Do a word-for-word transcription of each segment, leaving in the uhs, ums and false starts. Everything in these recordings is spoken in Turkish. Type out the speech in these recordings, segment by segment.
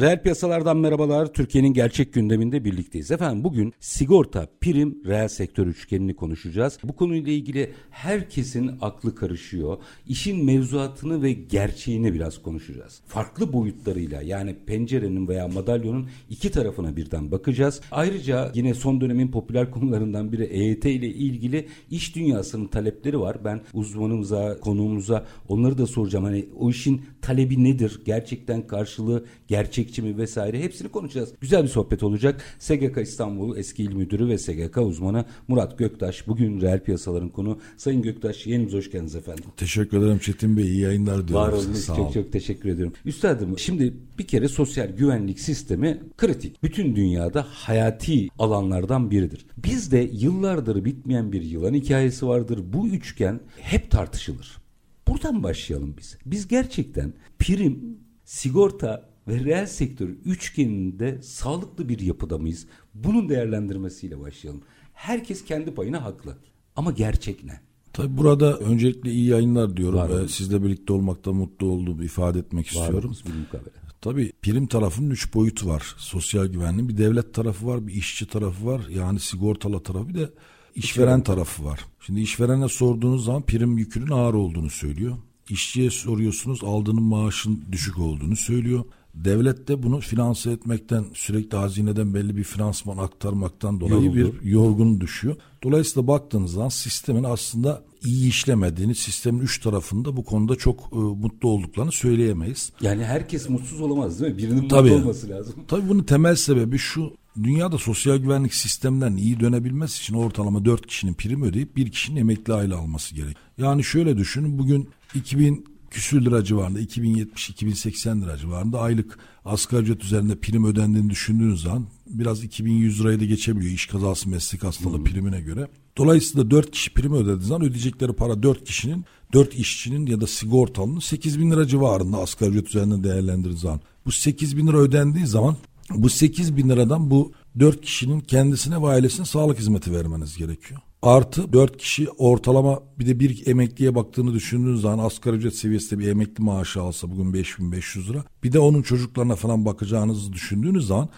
Reel piyasalardan merhabalar. Türkiye'nin gerçek gündeminde birlikteyiz. Efendim bugün sigorta, prim, reel sektör üçgenini konuşacağız. Bu konuyla ilgili herkesin aklı karışıyor. İşin mevzuatını ve gerçeğini biraz konuşacağız. Farklı boyutlarıyla, yani pencerenin veya madalyonun iki tarafına birden bakacağız. Ayrıca yine son dönemin popüler konularından biri E Y T ile ilgili iş dünyasının talepleri var. Ben uzmanımıza, konuğumuza onları da soracağım. Hani o işin talebi nedir? Gerçekten karşılığı gerçekçi mi vesaire, hepsini konuşacağız. Güzel bir sohbet olacak. S G K İstanbul Eski İl Müdürü ve S G K uzmanı Murat Göktaş bugün reel piyasaların konu. Sayın Göktaş, yenimize hoş geldiniz efendim. Teşekkür ederim Çetin Bey. İyi yayınlar diyorum. Var olun. Çok çok teşekkür ediyorum. Üstadım, şimdi bir kere sosyal güvenlik sistemi kritik. Bütün dünyada hayati alanlardan biridir. Bizde yıllardır bitmeyen bir yılan hikayesi vardır. Bu üçgen hep tartışılır. Buradan başlayalım biz. Biz gerçekten prim, sigorta ve reel sektör üçgeninde sağlıklı bir yapıda mıyız? Bunun değerlendirmesiyle başlayalım. Herkes kendi payına haklı. Ama gerçek ne? Tabii burada öncelikle iyi yayınlar diyorum. Var ee, sizle birlikte olmakta mutlu olduğumu ifade etmek var istiyorum. Tabii prim tarafının üç boyutu var. Sosyal güvenliğin bir devlet tarafı var, bir işçi tarafı var. Yani sigortalı tarafı, bir de işveren tarafı var. Şimdi işverene sorduğunuz zaman prim yükünün ağır olduğunu söylüyor. İşçiye soruyorsunuz, aldığının maaşın düşük olduğunu söylüyor. Devlet de bunu finanse etmekten, sürekli hazineden belli bir finansman aktarmaktan dolayı bir yorgun düşüyor. Dolayısıyla baktığınız zaman sistemin aslında iyi işlemediğini, sistemin üç tarafında bu konuda çok e, mutlu olduklarını söyleyemeyiz. Yani herkes mutsuz olamaz değil mi? Birinin tabii, mutlu olması lazım. Tabii bunun temel sebebi şu: dünyada sosyal güvenlik sistemlerinin iyi dönebilmesi için ortalama dört kişinin prim ödeyip bir kişinin emekli aile alması gerek. Yani şöyle düşünün, bugün iki bin küsür lira civarında, iki bin yetmiş iki bin seksen lira civarında aylık asgari ücret üzerinde prim ödendiğini düşündüğünüz zaman biraz iki bin yüz lirayı da geçebiliyor iş kazası meslek hastalığı hmm. primine göre. Dolayısıyla dört kişi prim ödediği zaman ödeyecekleri para dört kişinin, dört işçinin ya da sigortalının sekiz bin lira civarında asgari ücret üzerinde değerlendirdiği zaman. Bu sekiz bin lira ödendiği zaman bu sekiz bin liradan bu dört kişinin kendisine ve ailesine sağlık hizmeti vermeniz gerekiyor. Artı dört kişi ortalama, bir de bir emekliye baktığını düşündüğünüz zaman asgari ücret seviyesinde bir emekli maaşı alsa bugün beş bin beş yüz lira. Bir de onun çocuklarına falan bakacağınızı düşündüğünüz zaman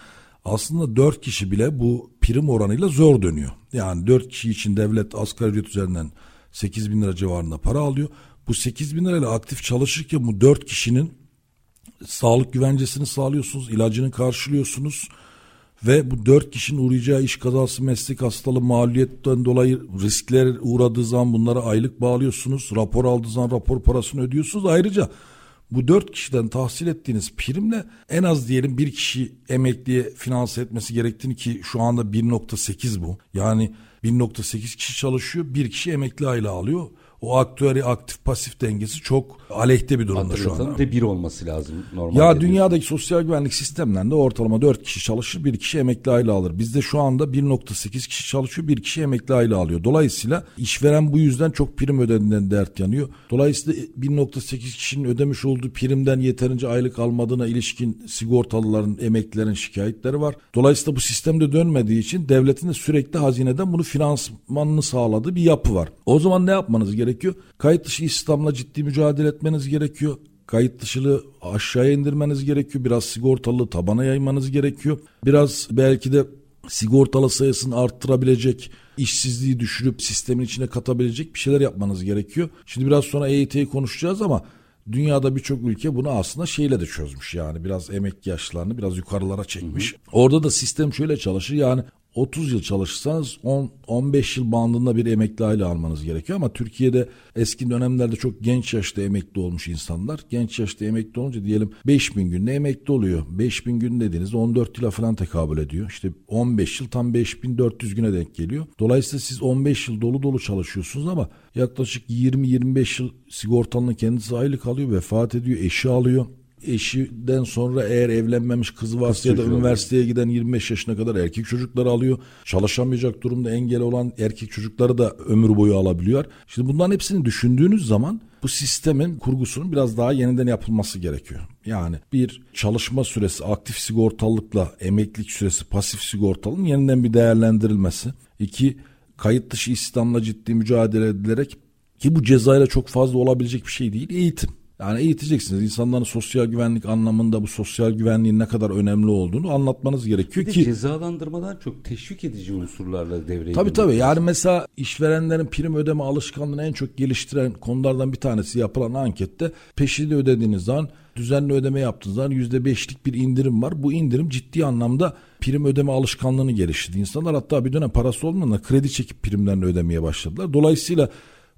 aslında dört kişi bile bu prim oranıyla zor dönüyor. Yani dört kişi için devlet asgari ücret üzerinden sekiz bin lira civarında para alıyor. Bu sekiz bin lirayla aktif çalışırken bu dört kişinin sağlık güvencesini sağlıyorsunuz, ilacını karşılıyorsunuz. Ve bu dört kişinin uğrayacağı iş kazası, meslek hastalığı, mağluliyetten dolayı riskler uğradığı zaman bunlara aylık bağlıyorsunuz. Rapor aldığı zaman rapor parasını ödüyorsunuz. Ayrıca bu dört kişiden tahsil ettiğiniz primle en az diyelim bir kişi emekliye finanse etmesi gerektiğini, ki şu anda bir virgül sekiz bu. Yani bir virgül sekiz kişi çalışıyor, bir kişi emekli aile alıyor. O aktüeri aktif pasif dengesi çok aleyhte bir durumda şu anda. De bir olması lazım normalde. Ya dünyadaki sosyal güvenlik sistemlerinde ortalama dört kişi çalışır, bir kişi emekli aile alır. Bizde şu anda bir virgül sekiz kişi çalışıyor, bir kişi emekli aile alıyor. Dolayısıyla işveren bu yüzden çok prim ödediğinden dert yanıyor. Dolayısıyla bir virgül sekiz kişinin ödemiş olduğu primden yeterince aylık almadığına ilişkin sigortalıların, emeklilerin şikayetleri var. Dolayısıyla bu sistemde dönmediği için devletin de sürekli hazineden bunu finansmanını sağladığı bir yapı var. O zaman ne yapmanız gerekiyor? gerekiyor. Kayıt dışı istihdamla ciddi mücadele etmeniz gerekiyor. Kayıt dışılığı aşağıya indirmeniz gerekiyor. Biraz sigortalı tabana yaymanız gerekiyor. Biraz belki de sigortalı sayısını arttırabilecek, işsizliği düşürüp sistemin içine katabilecek bir şeyler yapmanız gerekiyor. Şimdi biraz sonra E Y T'yi konuşacağız ama dünyada birçok ülke bunu aslında şeyle de çözmüş. Yani biraz emekli yaşlarını biraz yukarılara çekmiş. Hı hı. Orada da sistem şöyle çalışır. Yani otuz yıl çalışırsanız on on beş yıl bandında bir emekli aile almanız gerekiyor. Ama Türkiye'de eski dönemlerde çok genç yaşta emekli olmuş insanlar. Genç yaşta emekli olunca diyelim beş bin günde emekli oluyor. beş bin gün dediğinizde on dört yıla falan tekabül ediyor. İşte on beş yıl tam beş bin dört yüz güne denk geliyor. Dolayısıyla siz on beş yıl dolu dolu çalışıyorsunuz ama yaklaşık yirmi yirmi beş yıl sigortalının kendisi aylık alıyor, vefat ediyor, eşi alıyor. Eşiden sonra eğer evlenmemiş kızı varsa ya da üniversiteye giden yirmi beş yaşına kadar erkek çocukları alıyor. Çalışamayacak durumda engel olan erkek çocukları da ömür boyu alabiliyor. Şimdi bunların hepsini düşündüğünüz zaman bu sistemin kurgusunun biraz daha yeniden yapılması gerekiyor. Yani bir çalışma süresi aktif sigortalılıkla emeklilik süresi pasif sigortalının yeniden bir değerlendirilmesi. İki, kayıt dışı istihdamla ciddi mücadele edilerek ki bu cezayla çok fazla olabilecek bir şey değil, eğitim. Yani eğiteceksiniz. İnsanların sosyal güvenlik anlamında bu sosyal güvenliğin ne kadar önemli olduğunu anlatmanız gerekiyor ki. Cezalandırmadan çok teşvik edici unsurlarla devreye. Tabii tabii. Yani mesela işverenlerin prim ödeme alışkanlığını en çok geliştiren konulardan bir tanesi yapılan ankette peşini ödediğiniz zaman, düzenli ödeme yaptığınız zaman yüzde beşlik bir indirim var. Bu indirim ciddi anlamda prim ödeme alışkanlığını geliştirdi. İnsanlar hatta bir dönem parası olmadan kredi çekip primlerini ödemeye başladılar. Dolayısıyla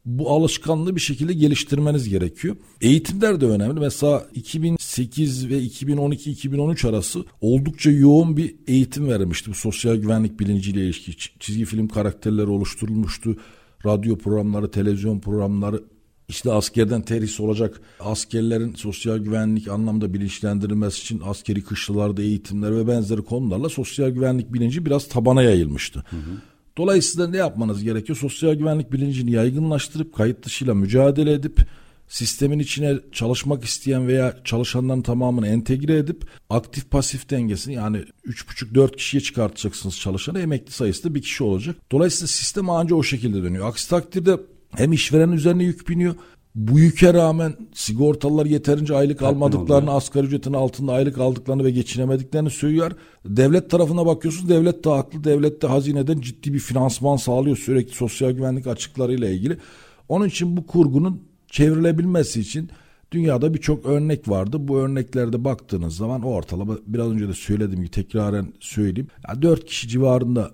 bu alışkanlığı bir şekilde geliştirmeniz gerekiyor. Eğitimler de önemli. Mesela iki bin sekiz ve iki bin on iki iki bin on üç arası oldukça yoğun bir eğitim verilmişti. Bu sosyal güvenlik bilinciyle ilişkin çizgi film karakterleri oluşturulmuştu. Radyo programları, televizyon programları, işte askerden terhis olacak askerlerin sosyal güvenlik anlamda bilinçlendirilmesi için askeri kışlalarda eğitimler ve benzeri konularla sosyal güvenlik bilinci biraz tabana yayılmıştı. Hı hı. Dolayısıyla ne yapmanız gerekiyor? Sosyal güvenlik bilincini yaygınlaştırıp kayıt dışıyla mücadele edip sistemin içine çalışmak isteyen veya çalışanların tamamını entegre edip aktif pasif dengesini yani üç buçuk dört kişiye çıkartacaksınız çalışanı. Emekli sayısı da bir kişi olacak. Dolayısıyla sistem anca o şekilde dönüyor. Aksi takdirde hem işverenin üzerine yük biniyor. Bu yüke rağmen sigortalılar yeterince aylık Tatmin almadıklarını, oluyor. Asgari ücretin altında aylık aldıklarını ve geçinemediklerini söylüyor. Devlet tarafına bakıyorsunuz, devlet de haklı, devlet de hazineden ciddi bir finansman sağlıyor sürekli sosyal güvenlik açıklarıyla ilgili. Onun için bu kurgunun çevrilebilmesi için dünyada birçok örnek vardı. Bu örneklerde baktığınız zaman o ortalama biraz önce de söylediğim gibi tekraren söyleyeyim. Yani dört kişi civarında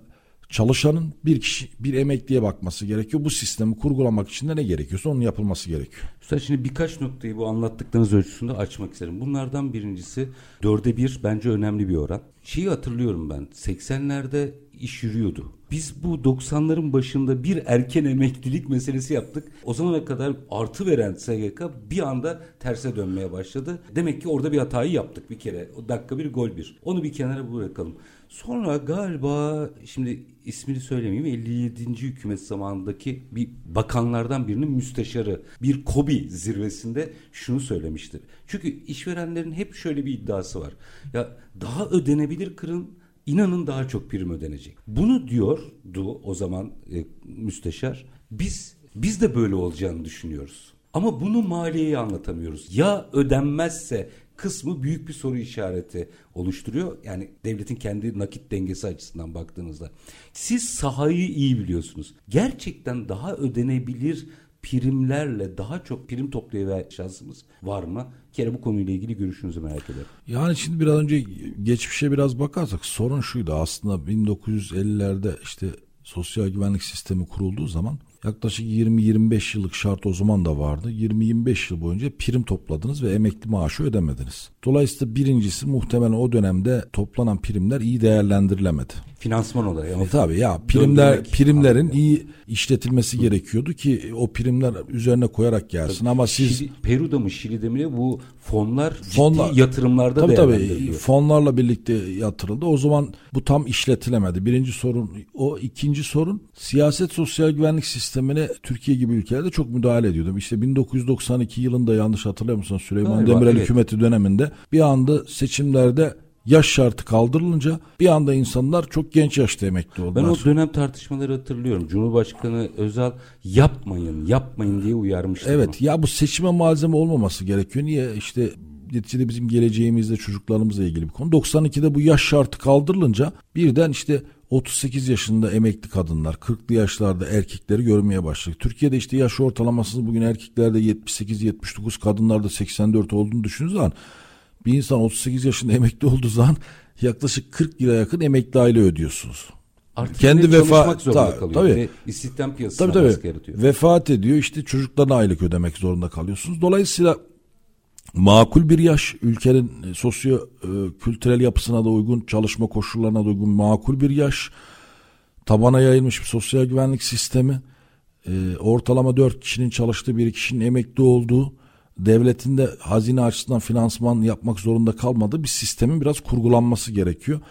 çalışanın bir kişi bir emekliye bakması gerekiyor. Bu sistemi kurgulamak için de ne gerekiyorsa onun yapılması gerekiyor. Üstad, şimdi birkaç noktayı bu anlattıklarınız ölçüsünde açmak isterim. Bunlardan birincisi dörde bir bence önemli bir oran. Şeyi hatırlıyorum ben seksenlerde iş yürüyordu. Biz bu doksanların başında bir erken emeklilik meselesi yaptık. O zamana kadar artı veren S G K bir anda terse dönmeye başladı. Demek ki orada bir hatayı yaptık bir kere. O dakika bir gol bir. Onu bir kenara bırakalım. Sonra galiba şimdi ismini söylemeyeyim elli yedinci hükümet zamanındaki bir bakanlardan birinin müsteşarı bir KOBİ zirvesinde şunu söylemişti. Çünkü işverenlerin hep şöyle bir iddiası var. Ya daha ödenebilir kırın. İnanın daha çok prim ödenecek. Bunu diyordu o zaman e, müsteşar. Biz biz de böyle olacağını düşünüyoruz. Ama bunu maliyeye anlatamıyoruz. Ya ödenmezse kısmı büyük bir soru işareti oluşturuyor. Yani devletin kendi nakit dengesi açısından baktığınızda. Siz sahayı iyi biliyorsunuz. Gerçekten daha ödenebilir primlerle daha çok prim toplayabilme şansımız var mı? Bir kere bu konuyla ilgili görüşünüzü merak ederim. Yani şimdi biraz önce geçmişe biraz bakarsak sorun şuydu aslında bin dokuz yüz ellilerde işte sosyal güvenlik sistemi kurulduğu zaman yaklaşık yirmi yirmi beş yıllık şart o zaman da vardı. yirmi yirmi beş yıl boyunca prim topladınız ve emekli maaşı ödemediniz. Dolayısıyla birincisi muhtemelen o dönemde toplanan primler iyi değerlendirilemedi. Finansman olarak. Yani. Tabii ya primler Döndürmek. primlerin Anladım. iyi işletilmesi Hı. gerekiyordu ki o primler üzerine koyarak gelsin. Tabii. Ama siz Şili, Peru'da mı Şili'de mi bu fonlar fonlar yatırımlarda tabii, değerlendiriliyor. Tabii fonlarla birlikte yatırıldı. O zaman bu tam işletilemedi. Birinci sorun o. İkinci sorun siyaset sosyal güvenlik sistemi sistemine Türkiye gibi ülkelerde çok müdahale ediyordum. İşte bin dokuz yüz doksan iki yılında yanlış hatırlıyor musunuz Süleyman Demirel evet. hükümeti döneminde bir anda seçimlerde yaş şartı kaldırılınca bir anda insanlar çok genç yaşta emekli oldular. Ben o dönem tartışmaları hatırlıyorum. Cumhurbaşkanı Özal yapmayın, yapmayın diye uyarmıştı. Evet onu. Ya bu seçime malzeme olmaması gerekiyor. Niye işte neticede bizim geleceğimizle çocuklarımızla ilgili bir konu. doksan ikide bu yaş şartı kaldırılınca birden işte otuz sekiz yaşında emekli kadınlar, kırklı yaşlarda erkekleri görmeye başladı. Türkiye'de işte yaş ortalamasını bugün erkeklerde yetmiş sekiz yetmiş dokuz, kadınlarda seksen dört olduğunu düşündüğünüz zaman bir insan otuz sekiz yaşında emekli olduğu zaman yaklaşık kırk lira yakın emekli aile ödüyorsunuz. artık kendi vefa zorunda ta, kalıyor. Tabii. Ve istihdam piyasasına tabii, baskı yaratıyor. Vefat ediyor, işte çocuklarına aylık ödemek zorunda kalıyorsunuz. Dolayısıyla makul bir yaş, ülkenin sosyo kültürel yapısına da uygun, çalışma koşullarına da uygun makul bir yaş, tabana yayılmış bir sosyal güvenlik sistemi, e, ortalama dört kişinin çalıştığı bir kişinin emekli olduğu, devletin de hazine açısından finansman yapmak zorunda kalmadığı bir sistemin biraz kurgulanması gerekiyor.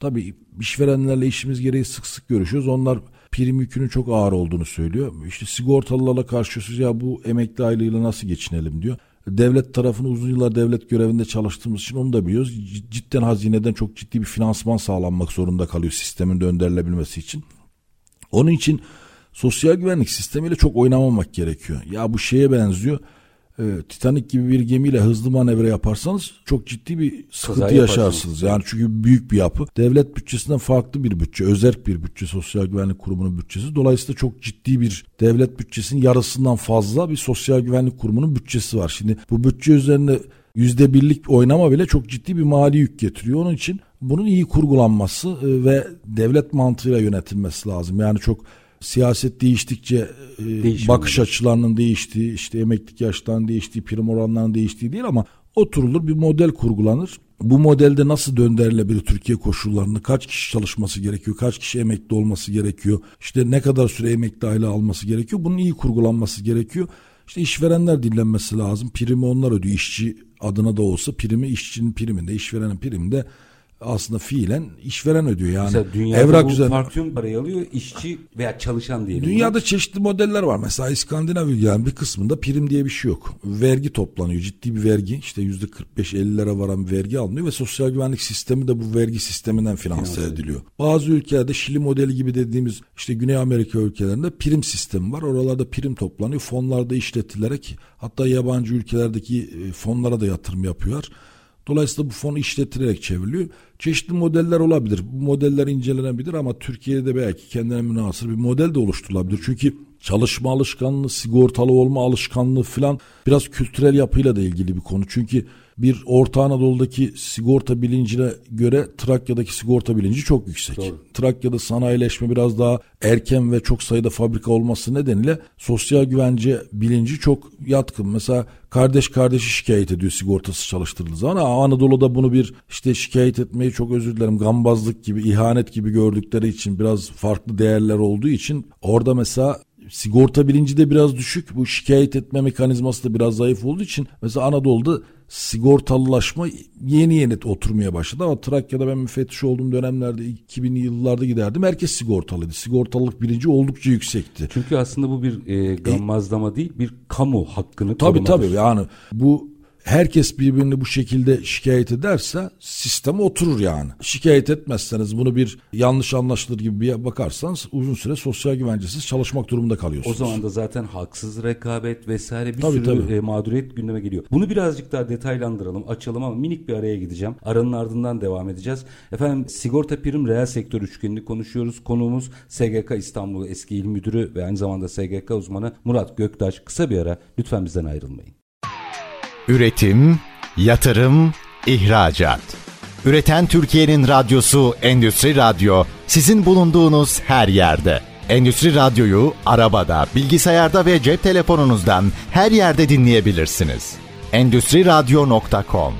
Tabii işverenlerle işimiz gereği sık sık görüşüyoruz. Onlar prim yükünün çok ağır olduğunu söylüyor. İşte sigortalılarla karşılaşıyoruz, ya bu emekli aylığıyla nasıl geçinelim diyor. Devlet tarafını uzun yıllar devlet görevinde çalıştığımız için onu da biliyoruz. Cidden hazineden çok ciddi bir finansman sağlanmak zorunda kalıyor sistemin döndürülebilmesi için. Onun için sosyal güvenlik sistemiyle çok oynamamak gerekiyor. Ya bu şeye benziyor. Titanik gibi bir gemiyle hızlı manevra yaparsanız çok ciddi bir sıkıntı yaşarsınız. Yani çünkü büyük bir yapı. Devlet bütçesinden farklı bir bütçe, özerk bir bütçe sosyal güvenlik kurumunun bütçesi. Dolayısıyla çok ciddi bir devlet bütçesinin yarısından fazla bir sosyal güvenlik kurumunun bütçesi var. Şimdi bu bütçe üzerinde yüzde birlik oynama bile çok ciddi bir mali yük getiriyor. Onun için bunun iyi kurgulanması ve devlet mantığıyla yönetilmesi lazım. Yani çok siyaset değiştikçe Değişim bakış olabilir. Açılarının değiştiği, işte emeklilik yaşlarının değiştiği, prim oranlarının değiştiği değil ama oturulur bir model kurgulanır. Bu modelde nasıl döndürülebilir Türkiye koşullarını, kaç kişi çalışması gerekiyor, kaç kişi emekli olması gerekiyor, işte ne kadar süre emekli aylığı alması gerekiyor, bunun iyi kurgulanması gerekiyor. İşte işverenler dinlenmesi lazım, primi onlar ödüyor, işçi adına da olsa primi işçinin priminde, işverenin priminde. Aslında fiilen işveren ödüyor yani. Mesela dünyada evrak bu üzerine... partiyon parayı alıyor işçi veya çalışan diyelim. Dünyada değil. Çeşitli modeller var. Mesela İskandinav ülkelerinin bir kısmında prim diye bir şey yok. Vergi toplanıyor, ciddi bir vergi. İşte yüzde kırk beş elli'lere varan bir vergi alınıyor ve sosyal güvenlik sistemi de bu vergi sisteminden finanse ediliyor. Bazı ülkelerde Şili modeli gibi dediğimiz işte Güney Amerika ülkelerinde prim sistemi var. Oralarda prim toplanıyor. Fonlarda işletilerek, hatta yabancı ülkelerdeki fonlara da yatırım yapıyorlar. Dolayısıyla bu fonu işletilerek çevriliyor. Çeşitli modeller olabilir. Bu modeller incelenebilir ama Türkiye'de belki kendine münhasır bir model de oluşturulabilir. Çünkü çalışma alışkanlığı, sigortalı olma alışkanlığı falan biraz kültürel yapıyla da ilgili bir konu. Çünkü bir Orta Anadolu'daki sigorta bilincine göre Trakya'daki sigorta bilinci çok yüksek. Doğru. Trakya'da sanayileşme biraz daha erken ve çok sayıda fabrika olması nedeniyle sosyal güvence bilinci çok yatkın. Mesela kardeş kardeşi şikayet ediyor sigortası çalıştırıldığı zaman. Ama Anadolu'da bunu bir işte şikayet etmeyi, çok özür dilerim, gambazlık gibi, ihanet gibi gördükleri için, biraz farklı değerler olduğu için orada mesela sigorta bilinci de biraz düşük. Bu şikayet etme mekanizması da biraz zayıf olduğu için mesela Anadolu'da sigortalılaşma yeni yeni oturmaya başladı ama Trakya'da ben müfettiş olduğum dönemlerde iki binli yıllarda giderdim. Herkes sigortalıydı. Sigortalılık bilinci oldukça yüksekti. Çünkü aslında bu bir e, gammazlama e, değil, bir kamu hakkını korumadır. Tabii tabii. Yani bu herkes birbirini bu şekilde şikayet ederse sisteme oturur yani. Şikayet etmezseniz, bunu bir yanlış anlaşılır gibi bir bakarsanız uzun süre sosyal güvencesiz çalışmak durumunda kalıyorsunuz. O zaman da zaten haksız rekabet vesaire bir tabii, sürü tabii. mağduriyet gündeme geliyor. Bunu birazcık daha detaylandıralım, açalım ama minik bir araya gideceğim. Aranın ardından devam edeceğiz. Efendim, sigorta prim reel sektör üçgenini konuşuyoruz. Konuğumuz S G K İstanbul Eski İl Müdürü ve aynı zamanda S G K uzmanı Murat Göktaş. Kısa bir ara, lütfen bizden ayrılmayın. Üretim, yatırım, ihracat. Üreten Türkiye'nin radyosu Endüstri Radyo, sizin bulunduğunuz her yerde. Endüstri Radyo'yu arabada, bilgisayarda ve cep telefonunuzdan her yerde dinleyebilirsiniz. endüstri radyo nokta com.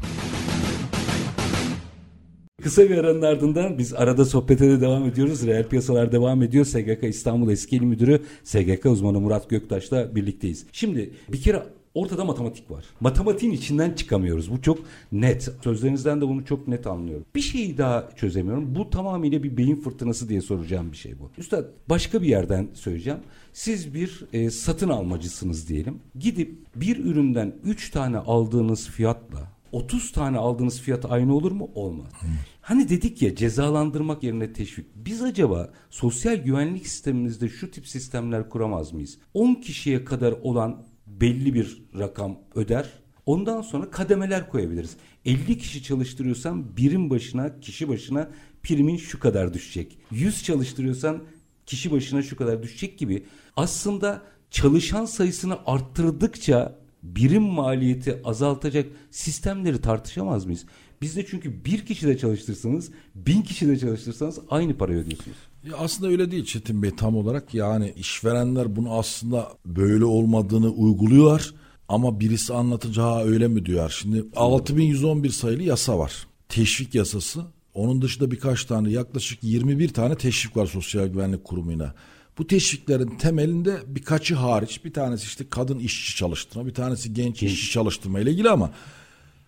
Kısa bir aranın ardından biz arada sohbete de devam ediyoruz. Reel Piyasalar devam ediyor. S G K İstanbul Eski İl Müdürü, S G K uzmanı Murat Göktaş'la birlikteyiz. Şimdi bir kere ortada matematik var. Matematiğin içinden çıkamıyoruz. Bu çok net. Sözlerinizden de bunu çok net anlıyorum. Bir şeyi daha çözemiyorum. Bu tamamıyla bir beyin fırtınası diye soracağım bir şey bu. Üstad, başka bir yerden söyleyeceğim. Siz bir e, satın almacısınız diyelim. Gidip bir üründen üç tane aldığınız fiyatla otuz tane aldığınız fiyat aynı olur mu? Olmaz. Hmm. Hani dedik ya, cezalandırmak yerine teşvik. Biz acaba sosyal güvenlik sistemimizde şu tip sistemler kuramaz mıyız? on kişiye kadar olan belli bir rakam öder. Ondan sonra kademeler koyabiliriz. elli kişi çalıştırıyorsan birim başına, kişi başına primin şu kadar düşecek. yüz çalıştırıyorsan kişi başına şu kadar düşecek gibi. Aslında çalışan sayısını arttırdıkça birim maliyeti azaltacak sistemleri tartışamaz mıyız? Bizde çünkü bir kişi de çalıştırsanız, bin kişi de çalıştırsanız aynı parayı ödüyorsunuz. Ya aslında öyle değil Çetin Bey tam olarak. Yani işverenler bunu aslında böyle olmadığını uyguluyorlar. Ama birisi anlatınca ha öyle mi diyor. Şimdi altı bin yüz on bir sayılı yasa var. Teşvik yasası. Onun dışında birkaç tane, yaklaşık yirmi bir tane teşvik var Sosyal Güvenlik Kurumu'na. Bu teşviklerin temelinde birkaçı hariç, bir tanesi işte kadın işçi çalıştırma, bir tanesi genç işçi çalıştırma ile ilgili ama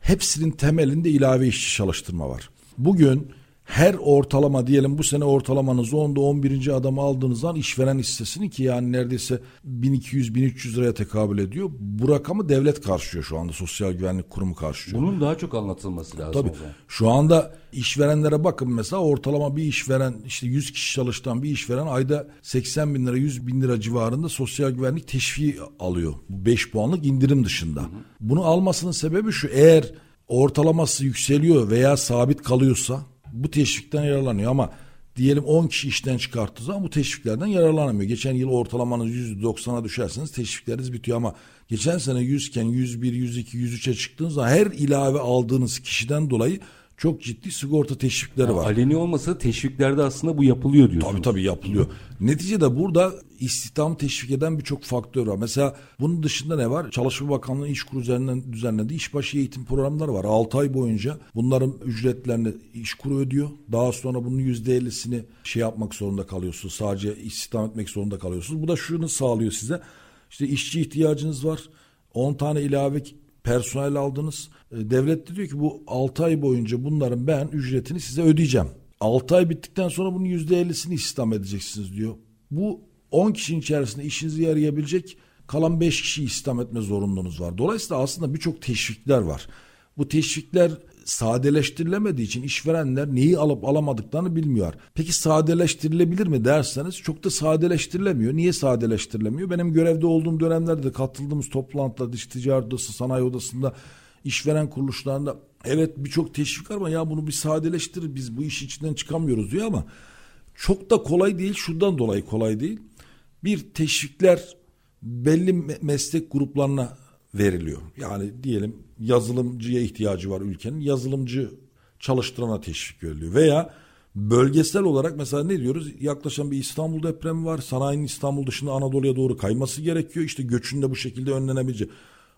hepsinin temelinde ilave işçi çalıştırma var. Bugün her ortalama, diyelim bu sene ortalamanız onda on birinci adamı aldığınız zaman işveren hissesini, ki yani neredeyse bin iki yüz bin üç yüz liraya tekabül ediyor. Bu rakamı devlet karşılıyor şu anda, Sosyal Güvenlik Kurumu karşılıyor. Bunun daha çok anlatılması lazım. Tabii. Şu anda işverenlere bakın mesela, ortalama bir işveren, işte yüz kişi çalıştıran bir işveren ayda seksen bin lira yüz bin lira civarında sosyal güvenlik teşviği alıyor. beş puanlık indirim dışında. Hı hı. Bunu almasının sebebi şu: eğer ortalaması yükseliyor veya sabit kalıyorsa bu teşvikten yararlanıyor, ama diyelim on kişi işten çıkarttığı zaman bu teşviklerden yararlanamıyor. Geçen yıl ortalamanız yüzde doksana düşerseniz teşvikleriniz bitiyor, ama geçen sene yüz iken yüz bir, yüz iki, yüz üçe çıktığınız zaman her ilave aldığınız kişiden dolayı çok ciddi sigorta teşvikleri ya var. Aleni olmasa teşviklerde aslında bu yapılıyor diyorsunuz. Tabii tabii yapılıyor. Neticede burada istihdamı teşvik eden birçok faktör var. Mesela bunun dışında ne var? Çalışma Bakanlığı İşkur üzerinden düzenlediği işbaşı eğitim programları var. altı ay boyunca bunların ücretlerini İşkur ödüyor. Daha sonra bunun yüzde ellisini şey yapmak zorunda kalıyorsunuz. Sadece istihdam etmek zorunda kalıyorsunuz. Bu da şunu sağlıyor size: İşte işçi ihtiyacınız var, on tane ilave personel aldınız. Devlet de diyor ki bu altı ay boyunca bunların ben ücretini size ödeyeceğim. altı ay bittikten sonra bunun yüzde ellisini istihdam edeceksiniz diyor. Bu on kişinin içerisinde işinizi yarayabilecek kalan beş kişiyi istihdam etme zorunluluğunuz var. Dolayısıyla aslında birçok teşvikler var. Bu teşvikler sadeleştirilemediği için işverenler neyi alıp alamadıklarını bilmiyor. Peki sadeleştirilebilir mi derseniz, çok da sadeleştirilemiyor. Niye sadeleştirilemiyor? Benim görevde olduğum dönemlerde de katıldığımız toplantılarda, Dış Ticaret Odası, Sanayi Odası'nda, işveren kuruluşlarında evet birçok teşvik var ama ya bunu bir sadeleştirir, biz bu işin içinden çıkamıyoruz diyor, ama çok da kolay değil. Şundan dolayı kolay değil: bir, teşvikler belli meslek gruplarına veriliyor. Yani diyelim yazılımcıya ihtiyacı var ülkenin, yazılımcı çalıştırana teşvik veriliyor. Veya bölgesel olarak mesela ne diyoruz? Yaklaşan bir İstanbul depremi var. Sanayinin İstanbul dışında Anadolu'ya doğru kayması gerekiyor. İşte göçün de bu şekilde önlenebilecek.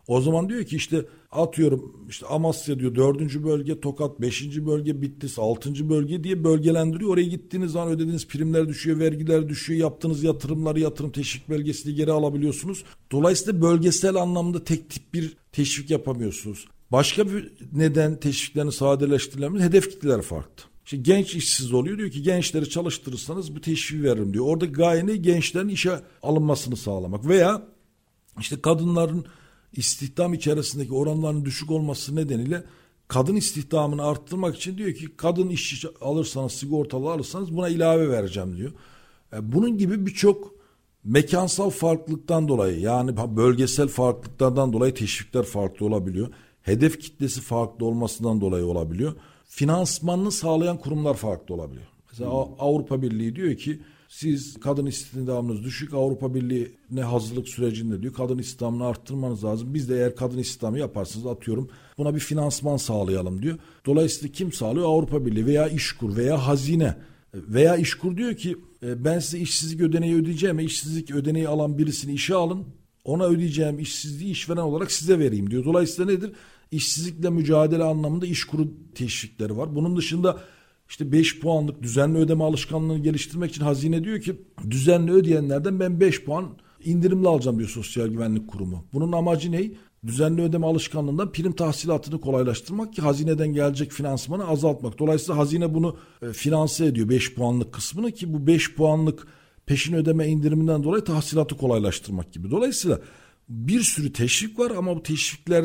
O zaman diyor ki işte atıyorum işte Amasya diyor dördüncü bölge, Tokat beşinci bölge, Bitlis altıncı bölge diye bölgelendiriyor. Oraya gittiğiniz zaman ödediğiniz primler düşüyor, vergiler düşüyor, yaptığınız yatırımları yatırım teşvik belgesini geri alabiliyorsunuz. Dolayısıyla bölgesel anlamda tek tip bir teşvik yapamıyorsunuz. Başka bir neden teşviklerini sadeleştirilemez, hedef kitleler farklı. İşte genç işsiz oluyor, diyor ki gençleri çalıştırırsanız bu teşviği veririm diyor. Orada gaye ne? Gençlerin işe alınmasını sağlamak. Veya işte kadınların İstihdam içerisindeki oranların düşük olması nedeniyle kadın istihdamını arttırmak için diyor ki kadın işçi alırsanız, sigortalı alırsanız buna ilave vereceğim diyor. Bunun gibi birçok mekansal farklılıktan dolayı, yani bölgesel farklılıklardan dolayı teşvikler farklı olabiliyor. Hedef kitlesi farklı olmasından dolayı olabiliyor. Finansmanını sağlayan kurumlar farklı olabiliyor. Mesela hmm. Avrupa Birliği diyor ki siz kadın istihdamınız düşük, Avrupa Birliği'ne hazırlık sürecinde diyor kadın istihdamını arttırmanız lazım. Biz de eğer kadın istihdamı yaparsınız atıyorum buna bir finansman sağlayalım diyor. Dolayısıyla kim sağlıyor? Avrupa Birliği veya İşkur veya Hazine. Veya İşkur diyor ki ben size işsizlik ödeneği ödeyeceğim, işsizlik ödeneği alan birisini işe alın, ona ödeyeceğim işsizliği işveren olarak size vereyim diyor. Dolayısıyla nedir? İşsizlikle mücadele anlamında İşkur'un teşvikleri var. Bunun dışında İşte beş puanlık düzenli ödeme alışkanlığını geliştirmek için Hazine diyor ki düzenli ödeyenlerden ben beş puan indirimli alacağım diyor Sosyal Güvenlik Kurumu. Bunun amacı ne? Düzenli ödeme alışkanlığından prim tahsilatını kolaylaştırmak ki hazineden gelecek finansmanı azaltmak. Dolayısıyla Hazine bunu finanse ediyor beş puanlık kısmını, ki bu beş puanlık peşin ödeme indiriminden dolayı tahsilatı kolaylaştırmak gibi. Dolayısıyla bir sürü teşvik var ama bu teşvikler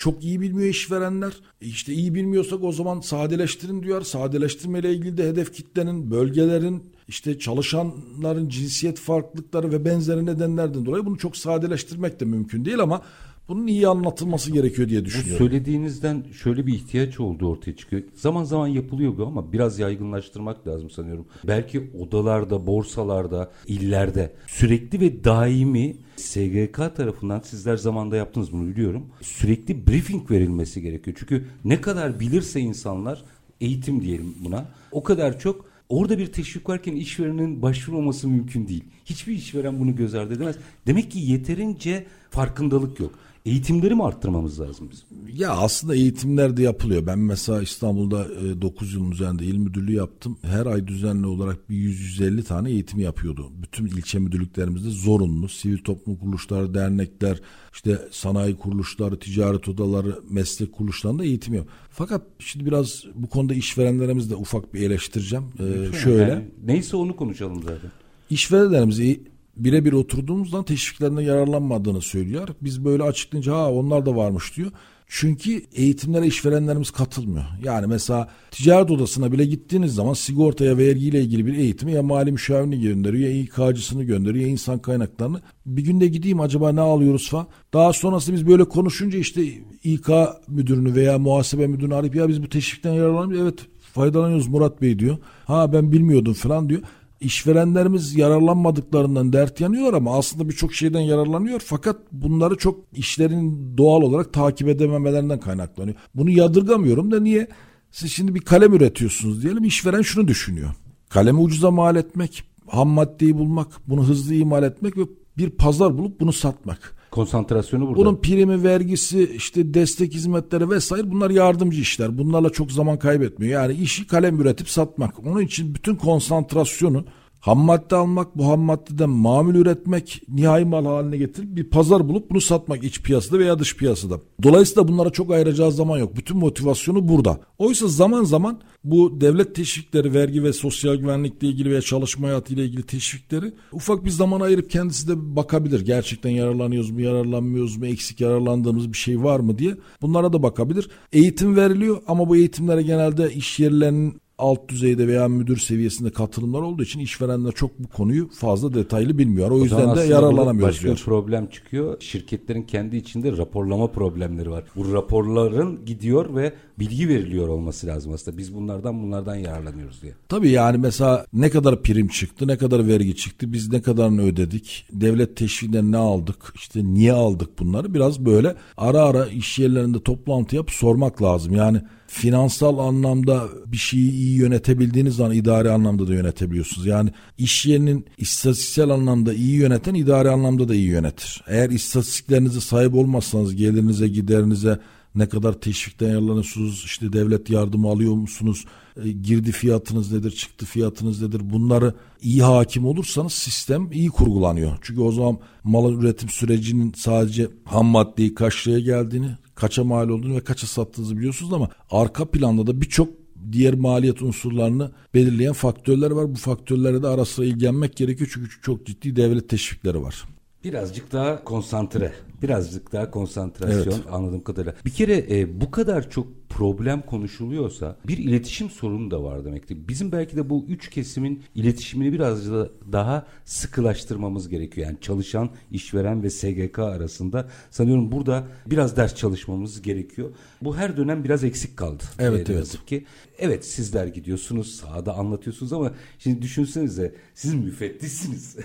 çok iyi bilmiyor işverenler. İşte iyi bilmiyorsak o zaman sadeleştirin diyor. Sadeleştirmeyle ilgili de hedef kitlenin, bölgelerin, işte çalışanların cinsiyet farklılıkları ve benzeri nedenlerden dolayı bunu çok sadeleştirmek de mümkün değil, ama Bunun iyi anlatılması gerekiyor diye düşünüyorum. Bu söylediğinizden şöyle bir ihtiyaç olduğu ortaya çıkıyor. Zaman zaman yapılıyor bu ama biraz yaygınlaştırmak lazım sanıyorum. Belki odalarda, borsalarda, illerde sürekli ve daimi S G K tarafından, sizler zamanda yaptınız bunu biliyorum, sürekli briefing verilmesi gerekiyor. Çünkü ne kadar bilirse insanlar, eğitim diyelim buna, o kadar çok orada bir teşvik varken işverenin başvurmaması mümkün değil. Hiçbir işveren bunu göz ardı edemez. Demek ki yeterince farkındalık yok. Eğitimleri mi arttırmamız lazım bizim? Ya aslında eğitimler de yapılıyor. Ben mesela İstanbul'da dokuz yılın üzerinde il müdürlüğü yaptım. Her ay düzenli olarak bir yüz yüz elli tane eğitim yapıyordu. Bütün ilçe müdürlüklerimizde zorunlu. Sivil toplum kuruluşları, dernekler, işte sanayi kuruluşları, ticaret odaları, meslek kuruluşlarında eğitim yapıyor. Fakat şimdi biraz bu konuda işverenlerimizi de ufak bir eleştireceğim. Ee, şöyle. Yani neyse onu konuşalım zaten. İşverenlerimizi birebir oturduğumuzdan teşviklerine yararlanmadığını söylüyor. Biz böyle açıklayınca ha onlar da varmış diyor. Çünkü eğitimlere işverenlerimiz katılmıyor. Yani mesela ticaret odasına bile gittiğiniz zaman sigortaya, vergiyle ilgili bir eğitimi ya mali müşavirini gönderiyor, ya İK'cısını gönderiyor, ya insan kaynaklarını. Bir günde gideyim acaba ne alıyoruz falan. Daha sonrasında biz böyle konuşunca işte İK müdürünü veya muhasebe müdürünü arayıp ya biz bu teşvikten yararlanıyoruz. Evet faydalanıyoruz Murat Bey diyor. Ha ben bilmiyordum falan diyor. İşverenlerimiz yararlanmadıklarından dert yanıyor ama aslında birçok şeyden yararlanıyor fakat bunları çok işlerin doğal olarak takip edememelerinden kaynaklanıyor. Bunu yadırgamıyorum da niye? Siz şimdi bir kalem üretiyorsunuz diyelim, işveren şunu düşünüyor. Kalemi ucuza mal etmek, ham maddeyi bulmak, bunu hızlı imal etmek ve bir pazar bulup bunu satmak. Konsantrasyonu burada. Bunun primi, vergisi, işte destek hizmetleri vesaire, bunlar yardımcı işler. Bunlarla çok zaman kaybetmiyor. Yani işi kalem üretip satmak. Onun için bütün konsantrasyonu ham madde almak, bu ham maddeden mamul üretmek, nihai mal haline getirip bir pazar bulup bunu satmak iç piyasada veya dış piyasada. Dolayısıyla bunlara çok ayıracağı zaman yok. Bütün motivasyonu burada. Oysa zaman zaman bu devlet teşvikleri, vergi ve sosyal güvenlikle ilgili veya çalışma hayatıyla ilgili teşvikleri ufak bir zaman ayırıp kendisi de bakabilir. Gerçekten yararlanıyoruz mu, yararlanmıyoruz mu, eksik yararlandığımız bir şey var mı diye bunlara da bakabilir. Eğitim veriliyor ama bu eğitimlere genelde iş yerlerinin alt düzeyde veya müdür seviyesinde katılımlar olduğu için işverenler çok bu konuyu fazla detaylı bilmiyor. O, o yüzden de yararlanamıyoruz. Başka bir problem çıkıyor. Şirketlerin kendi içinde raporlama problemleri var. Bu raporların gidiyor ve bilgi veriliyor olması lazım aslında. Biz bunlardan bunlardan yararlanıyoruz diye. Tabii yani mesela ne kadar prim çıktı, ne kadar vergi çıktı, biz ne kadarını ödedik, devlet teşviğinden ne aldık, işte niye aldık bunları biraz böyle ara ara iş yerlerinde toplantı yapıp sormak lazım. Yani finansal anlamda bir şeyi iyi yönetebildiğiniz zaman idari anlamda da yönetebiliyorsunuz. Yani iş yerinin istatistiksel anlamda iyi yöneten idari anlamda da iyi yönetir. Eğer istatistiklerinize sahip olmazsanız gelirinize, giderinize, ne kadar teşvikten yararlanıyorsunuz, işte devlet yardımı alıyor musunuz, e, girdi fiyatınız nedir, çıktı fiyatınız nedir, bunları iyi hakim olursanız sistem iyi kurgulanıyor. Çünkü o zaman mal üretim sürecinin sadece ham maddeyi kaç liraya geldiğini, kaça mal olduğunu ve kaça sattığınızı biliyorsunuz ama arka planda da birçok diğer maliyet unsurlarını belirleyen faktörler var. Bu faktörlere de ara sıra ilgilenmek gerekiyor çünkü çok ciddi devlet teşvikleri var. Birazcık daha konsantre, birazcık daha konsantrasyon, evet. Anladığım kadarıyla. Bir kere e, bu kadar çok problem konuşuluyorsa bir iletişim sorunu da var demektir. Bizim belki de bu üç kesimin iletişimini birazcık da daha sıkılaştırmamız gerekiyor. Yani çalışan, işveren ve S G K arasında sanıyorum burada biraz ders çalışmamız gerekiyor. Bu her dönem biraz eksik kaldı. Evet, e, evet. Yazık ki. Evet, sizler gidiyorsunuz, sahada anlatıyorsunuz ama şimdi düşünsenize siz müfettişsiniz.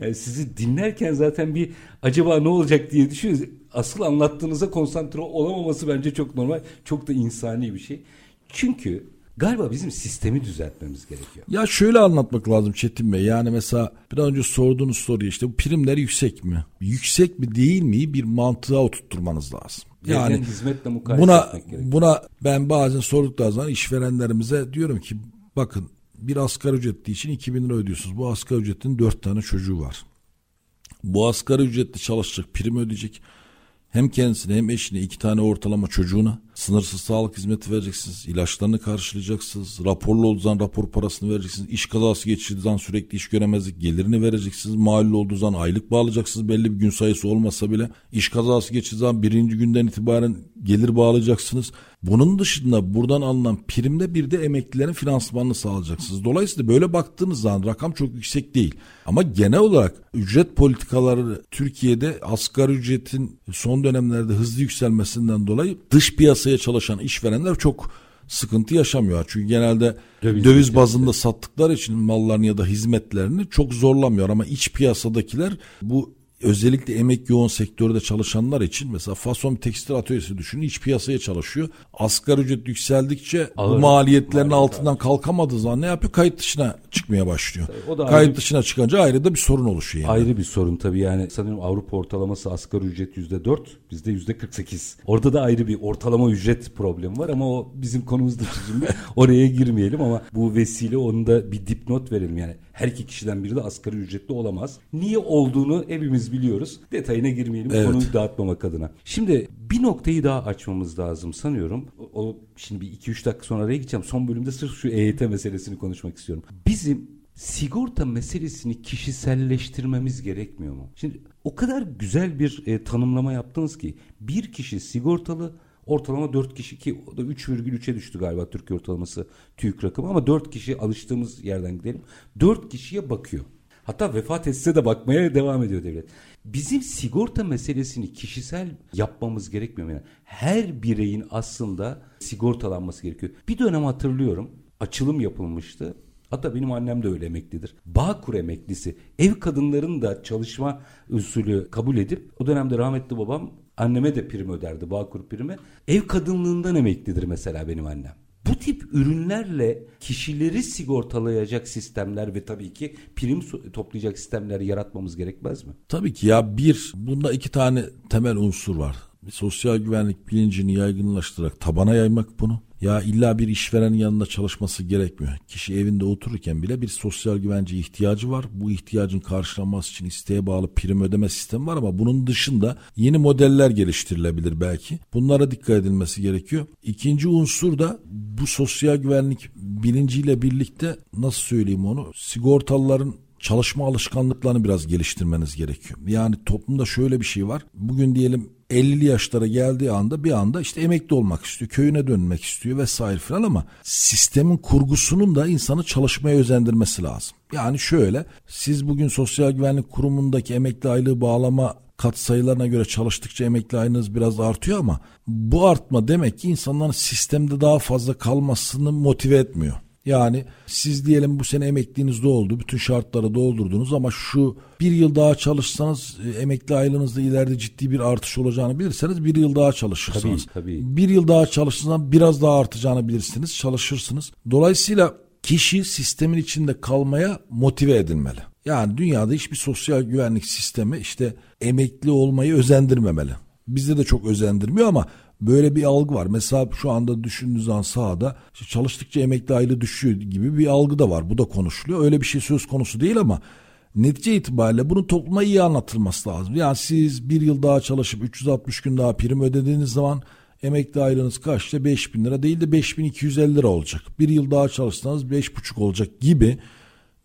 Yani sizi dinlerken zaten bir acaba ne olacak diye düşünüyorsunuz. Asıl anlattığınıza konsantre olamaması bence çok normal, çok da insani bir şey. Çünkü galiba bizim sistemi düzeltmemiz gerekiyor. Ya şöyle anlatmak lazım Çetin Bey. Yani mesela biraz önce sorduğunuz soruyu işte bu primler yüksek mi? Yüksek mi değil mi? Bir mantığa oturtturmanız lazım. Yani hizmetle mukayese buna, etmek gerekiyor. Buna ben bazen sordukları zaman işverenlerimize diyorum ki bakın bir asgari ücretli için iki bin lira ödüyorsunuz. Bu asgari ücretlinin dört tane çocuğu var. Bu asgari ücretli çalışacak, prim ödeyecek. Hem kendisine hem eşine, iki tane ortalama çocuğuna sınırsız sağlık hizmeti vereceksiniz. İlaçlarını karşılayacaksınız. Raporlu olduğu zaman rapor parasını vereceksiniz. İş kazası geçirdiği zaman sürekli iş göremezlik gelirini vereceksiniz. Mağlul olduğu zaman aylık bağlayacaksınız. Belli bir gün sayısı olmasa bile. İş kazası geçirdiği zaman birinci günden itibaren gelir bağlayacaksınız. Bunun dışında buradan alınan primde bir de emeklilerin finansmanını sağlayacaksınız. Dolayısıyla böyle baktığınız zaman rakam çok yüksek değil. Ama genel olarak ücret politikaları Türkiye'de asgari ücretin son dönemlerde hızlı yükselmesinden dolayı dış piyasaya çalışan işverenler çok sıkıntı yaşamıyor. Çünkü genelde döviz, döviz bazında de sattıkları için mallarını ya da hizmetlerini çok zorlamıyor. Ama iç piyasadakiler, bu özellikle emek yoğun sektörde çalışanlar için, mesela fason tekstil atölyesi düşünün, iç piyasaya çalışıyor. Asgari ücret yükseldikçe alır, bu maliyetlerin maliyet altından abi. kalkamadığı zaman ne yapıyor? Kayıt dışına çıkmaya başlıyor. O da Kayıt bir, dışına çıkınca ayrı da bir sorun oluşuyor. Yani. Ayrı bir sorun tabii, yani sanırım Avrupa ortalaması asgari ücret yüzde dört, bizde yüzde kırk sekiz. Orada da ayrı bir ortalama ücret problemi var ama o bizim konumuzdur. Oraya girmeyelim ama bu vesile onu da bir dipnot verelim. Yani her iki kişiden biri de asgari ücretli olamaz. Niye olduğunu hepimiz biliyoruz. Detayına girmeyelim. Evet. Konuyu dağıtmamak adına. Şimdi bir noktayı daha açmamız lazım sanıyorum. O şimdi bir iki üç dakika sonra araya gideceğim. Son bölümde sırf şu E Y T meselesini konuşmak istiyorum. Bizim sigorta meselesini kişiselleştirmemiz gerekmiyor mu? Şimdi o kadar güzel bir e, tanımlama yaptınız ki, bir kişi sigortalı, ortalama dört kişi, ki o da üç virgül üçe düştü galiba Türkiye ortalaması TÜİK rakamı, ama dört kişi, alıştığımız yerden gidelim. dört kişiye bakıyor. Hatta vefat etse de bakmaya devam ediyor devlet. Bizim sigorta meselesini kişisel yapmamız gerekmiyor. Yani her bireyin aslında sigortalanması gerekiyor. Bir dönem hatırlıyorum, açılım yapılmıştı. Hatta benim annem de öyle emeklidir. Bağkur emeklisi. Ev kadınların da çalışma usulü kabul edip, o dönemde rahmetli babam anneme de prim öderdi, Bağkur primi. Ev kadınlığından emeklidir mesela benim annem. Bu tip ürünlerle kişileri sigortalayacak sistemler ve tabii ki prim toplayacak sistemler yaratmamız gerekmez mi? Tabii ki ya, bir, bunda iki tane temel unsur var. Sosyal güvenlik bilincini yaygınlaştırarak tabana yaymak bunu. Ya illa bir işverenin yanında çalışması gerekmiyor. Kişi evinde otururken bile bir sosyal güvence ihtiyacı var. Bu ihtiyacın karşılanması için isteğe bağlı prim ödeme sistemi var ama bunun dışında yeni modeller geliştirilebilir belki. Bunlara dikkat edilmesi gerekiyor. İkinci unsur da bu sosyal güvenlik bilinciyle birlikte, nasıl söyleyeyim onu, sigortalıların çalışma alışkanlıklarını biraz geliştirmeniz gerekiyor. Yani toplumda şöyle bir şey var. Bugün diyelim ellili yaşlara geldiği anda bir anda işte emekli olmak istiyor, köyüne dönmek istiyor vesaire filan, ama sistemin kurgusunun da insanı çalışmaya özendirmesi lazım. Yani şöyle, siz bugün Sosyal Güvenlik Kurumu'ndaki emekli aylığı bağlama katsayılarına göre çalıştıkça emekli aylığınız biraz artıyor ama bu artma demek ki insanların sistemde daha fazla kalmasını motive etmiyor. Yani siz diyelim bu sene emekliliğiniz doldu, bütün şartları doldurdunuz ama şu bir yıl daha çalışsanız emekli aylığınızda ileride ciddi bir artış olacağını bilirseniz bir yıl daha çalışırsınız. Tabii, tabii. Bir yıl daha çalışırsanız biraz daha artacağını bilirsiniz, çalışırsınız. Dolayısıyla kişi sistemin içinde kalmaya motive edilmeli. Yani dünyada hiçbir sosyal güvenlik sistemi işte emekli olmayı özendirmemeli. Bizde de çok özendirmiyor ama böyle bir algı var. Mesela şu anda düşündüğünüz an sahada işte çalıştıkça emekli aylığı düşüyor gibi bir algı da var. Bu da konuşuluyor. Öyle bir şey söz konusu değil ama netice itibariyle bunun topluma iyi anlatılması lazım. Yani siz bir yıl daha çalışıp üç yüz altmış gün daha prim ödediğiniz zaman emekli aylığınız kaçta? beş bin lira değil de beş bin iki yüz elli lira olacak. Bir yıl daha çalışsanız beş buçuk olacak gibi,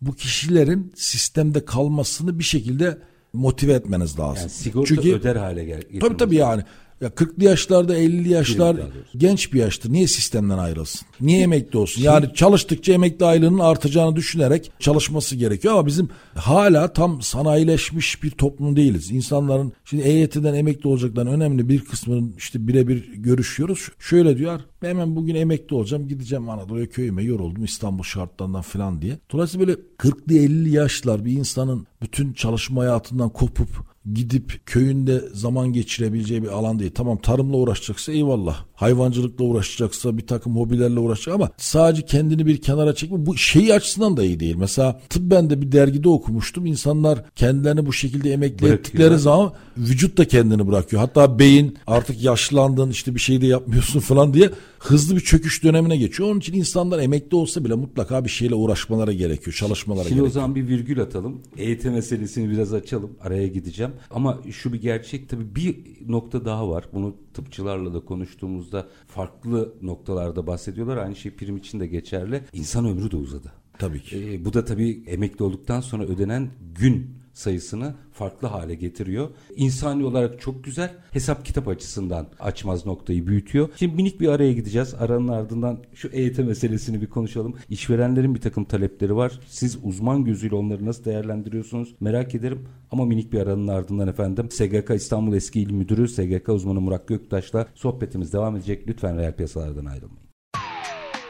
bu kişilerin sistemde kalmasını bir şekilde motive etmeniz lazım. Yani sigorta Çünkü, öder hale gelir. Tabii tabii yani. Ya kırklı yaşlarda, ellili yaşlar genç bir yaştır. Niye sistemden ayrılsın? Niye emekli olsun? Yani çalıştıkça emekli aylığının artacağını düşünerek çalışması gerekiyor. Ama bizim hala tam sanayileşmiş bir toplum değiliz. İnsanların şimdi E Y T'den emekli olacakların önemli bir kısmının işte birebir görüşüyoruz. Şöyle diyor, hemen bugün emekli olacağım, gideceğim Anadolu'ya, köyüme, yoruldum İstanbul şartlarından falan diye. Dolayısıyla böyle kırklı ellili yaşlar bir insanın bütün çalışma hayatından kopup gidip köyünde zaman geçirebileceği bir alan değil. Tamam, tarımla uğraşacaksa eyvallah. Hayvancılıkla uğraşacaksa, bir takım hobilerle uğraşacak ama sadece kendini bir kenara çekme, bu şey açısından da iyi değil. Mesela tıbben de bir dergide okumuştum. İnsanlar kendilerini bu şekilde emekli bırakıyor ettikleri zaman vücut da kendini bırakıyor. Hatta beyin artık yaşlandın işte bir şey de yapmıyorsun falan diye hızlı bir çöküş dönemine geçiyor. Onun için insanlar emekli olsa bile mutlaka bir şeyle uğraşmalara gerekiyor. Çalışmalara Şimdi gerekiyor. Şimdi o zaman bir virgül atalım. E Y T meselesini biraz açalım. Araya gideceğim. Ama şu bir gerçek tabii, bir nokta daha var. Bunu tıpçılarla da konuştuğumuzda farklı noktalarda bahsediyorlar. Aynı şey prim için de geçerli. İnsan ömrü de uzadı. Tabii ki. Ee, bu da tabii emekli olduktan sonra ödenen gün sayısını farklı hale getiriyor. İnsani olarak çok güzel. Hesap kitap açısından açmaz noktayı büyütüyor. Şimdi minik bir araya gideceğiz. Aranın ardından şu E Y T meselesini bir konuşalım. İşverenlerin bir takım talepleri var. Siz uzman gözüyle onları nasıl değerlendiriyorsunuz? Merak ederim. Ama minik bir aranın ardından efendim S G K İstanbul Eski İl Müdürü, S G K uzmanı Murat Göktaş'la sohbetimiz devam edecek. Lütfen reel piyasalardan ayrılmayın.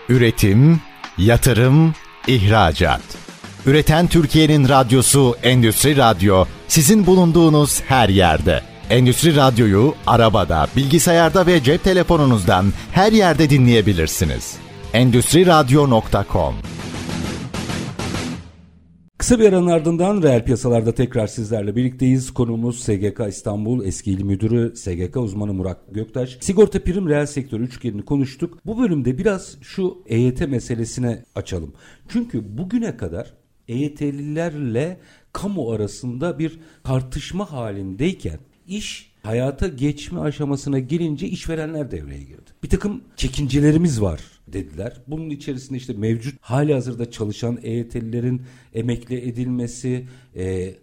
Üretim, yatırım, ihracat. Üreten Türkiye'nin radyosu Endüstri Radyo, sizin bulunduğunuz her yerde. Endüstri Radyo'yu arabada, bilgisayarda ve cep telefonunuzdan her yerde dinleyebilirsiniz. endüstri radyo nokta com. Kısa bir aranın ardından reel piyasalarda tekrar sizlerle birlikteyiz. Konuğumuz S G K İstanbul Eski İl Müdürü, S G K uzmanı Murat Göktaş. Sigorta prim reel sektör üçgenini konuştuk. Bu bölümde biraz şu E Y T meselesine açalım. Çünkü bugüne kadar E Y T'lilerle kamu arasında bir tartışma halindeyken iş hayata geçme aşamasına gelince işverenler devreye girdi. Bir takım çekincelerimiz var dediler. Bunun içerisinde işte mevcut halihazırda çalışan E Y T'lilerin emekli edilmesi e,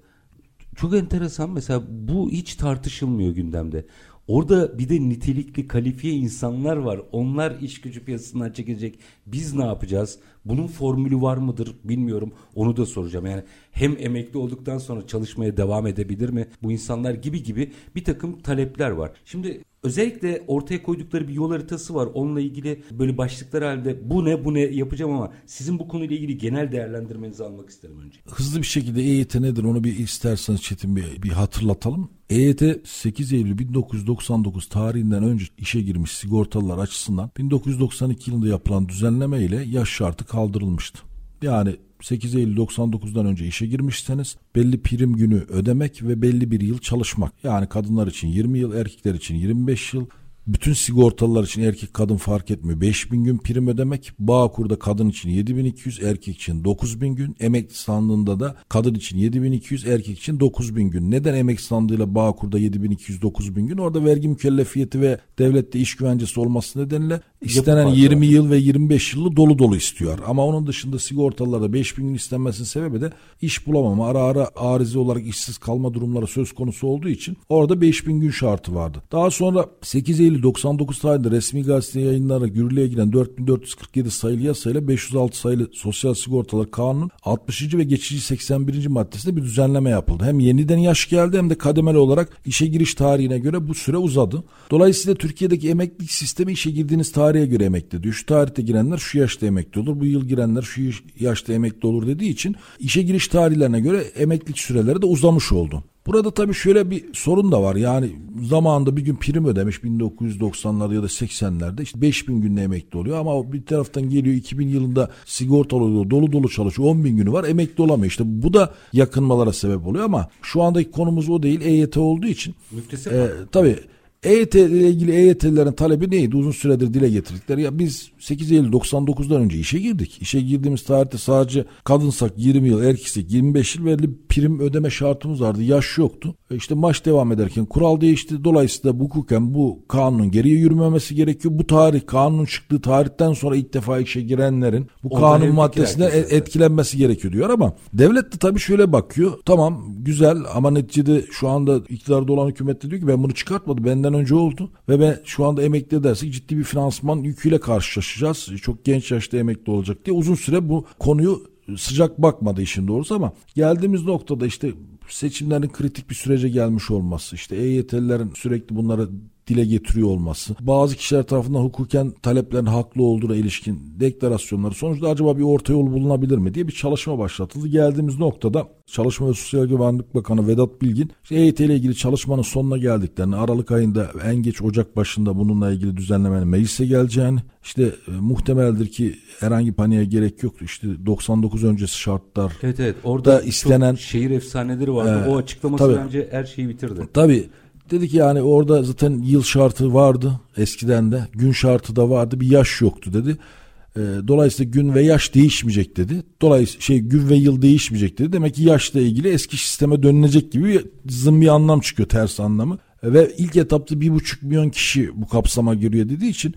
çok enteresan. Mesela bu hiç tartışılmıyor gündemde. Orada bir de nitelikli kalifiye insanlar var. Onlar iş gücü piyasasından çekilecek. Biz ne yapacağız? Bunun formülü var mıdır bilmiyorum. Onu da soracağım. Yani hem emekli olduktan sonra çalışmaya devam edebilir mi bu insanlar gibi gibi bir takım talepler var. Şimdi özellikle ortaya koydukları bir yol haritası var. Onunla ilgili böyle başlıklar halinde bu ne bu ne yapacağım ama sizin bu konuyla ilgili genel değerlendirmenizi almak isterim önce. Hızlı bir şekilde E Y T nedir onu bir isterseniz Çetin bir, bir hatırlatalım. E Y T sekiz Eylül bin dokuz yüz doksan dokuz tarihinden önce işe girmiş sigortalılar açısından bin dokuz yüz doksan iki yılında yapılan düzenleme ile yaş şartı kaldırılmıştı. Yani sekiz Eylül doksan dokuzdan önce işe girmişseniz belli prim günü ödemek ve belli bir yıl çalışmak. Yani kadınlar için yirmi yıl, erkekler için yirmi beş yıl. Bütün sigortalılar için erkek kadın fark etmiyor. beş bin gün prim ödemek. Bağkur'da kadın için yedi bin iki yüz, erkek için dokuz bin gün. Emekli sandığında da kadın için yedi bin iki yüz, erkek için dokuz bin gün. Neden emekli sandığıyla Bağkur'da yedi bin iki yüz dokuz bin gün? Orada vergi mükellefiyeti ve devlette iş güvencesi olması nedeniyle istenen yirmi yıl ve yirmi beş yılı dolu dolu istiyor. Ama onun dışında sigortalılarda beş bin gün istenmesinin sebebi de iş bulamama, ara ara arizi olarak işsiz kalma durumları söz konusu olduğu için orada beş bin gün şartı vardı. Daha sonra sekiz Eylül doksan dokuz tarihinde resmi gazete yayınlarına yürürlüğe giren dört bin dört yüz kırk yedi sayılı yasayla beş yüz altı sayılı Sosyal Sigortalar Kanunu'nun altmışıncı ve geçici seksen birinci maddesinde bir düzenleme yapıldı. Hem yeniden yaş geldi hem de kademeli olarak işe giriş tarihine göre bu süre uzadı. Dolayısıyla Türkiye'deki emeklilik sistemi işe girdiğiniz tarihe göre emekli ediyor. Şu tarihte girenler şu yaşta emekli olur, bu yıl girenler şu yaşta emekli olur dediği için işe giriş tarihlerine göre emeklilik süreleri de uzamış oldu. Burada tabii şöyle bir sorun da var. Yani zamanında bir gün prim ödemiş bin dokuz yüz doksanlarda ya da seksenlerde işte beş bin günle emekli oluyor ama bir taraftan geliyor iki bin yılında sigortalı oluyor, dolu dolu çalışıyor, on bin günü var, emekli olamıyor. İşte bu da yakınmalara sebep oluyor ama şu andaki konumuz o değil, E Y T olduğu için. Müftesi e, tabii E Y T ile ilgili E Y T'lilerin talebi neydi? Uzun süredir dile getirdikleri. Ya biz sekiz Eylül doksan dokuzdan önce işe girdik. İşe girdiğimiz tarihte sadece kadınsak yirmi yıl, erkeksek yirmi beş yıl verili prim ödeme şartımız vardı. Yaş yoktu. İşte maç devam ederken kural değişti. Dolayısıyla hukuken bu kanunun geriye yürümemesi gerekiyor. Bu tarih, kanunun çıktığı tarihten sonra ilk defa işe girenlerin bu ondan kanun maddesinden etkilenmesi gerekiyor diyor ama devlet de tabii şöyle bakıyor. Tamam güzel ama neticede şu anda iktidarda olan hükümet de diyor ki ben bunu çıkartmadım. Benden önce oldu ve ben şu anda emekli edersek ciddi bir finansman yüküyle karşılaşacağız. Çok genç yaşta emekli olacak diye uzun süre bu konuyu sıcak bakmadı işin doğrusu ama geldiğimiz noktada işte seçimlerin kritik bir sürece gelmiş olması, işte E Y T'lilerin sürekli bunları dile getiriyor olması, bazı kişiler tarafından hukuken taleplerin haklı olduğuna ilişkin deklarasyonları sonuçta acaba bir orta yol bulunabilir mi diye bir çalışma başlatıldı. Geldiğimiz noktada Çalışma ve Sosyal Güvenlik Bakanı Vedat Bilgin işte E Y T ile ilgili çalışmanın sonuna geldiklerini, Aralık ayında en geç Ocak başında bununla ilgili düzenlemenin meclise geleceğini, işte e, muhtemeldir ki herhangi paniğe gerek yoktu. İşte doksan dokuz öncesi şartlar. Evet evet orada istenen şehir efsaneleri vardı. E, o açıklaması tabii, bence her şeyi bitirdi. Tabii. Dedi ki yani orada zaten yıl şartı vardı eskiden de, gün şartı da vardı, bir yaş yoktu dedi. Dolayısıyla gün ve yaş değişmeyecek dedi. Dolayısıyla şey gün ve yıl değişmeyecek dedi. Demek ki yaşla ilgili eski sisteme dönülecek gibi zımbi anlam çıkıyor, ters anlamı. Ve ilk etapta bir buçuk milyon kişi bu kapsama giriyor dediği için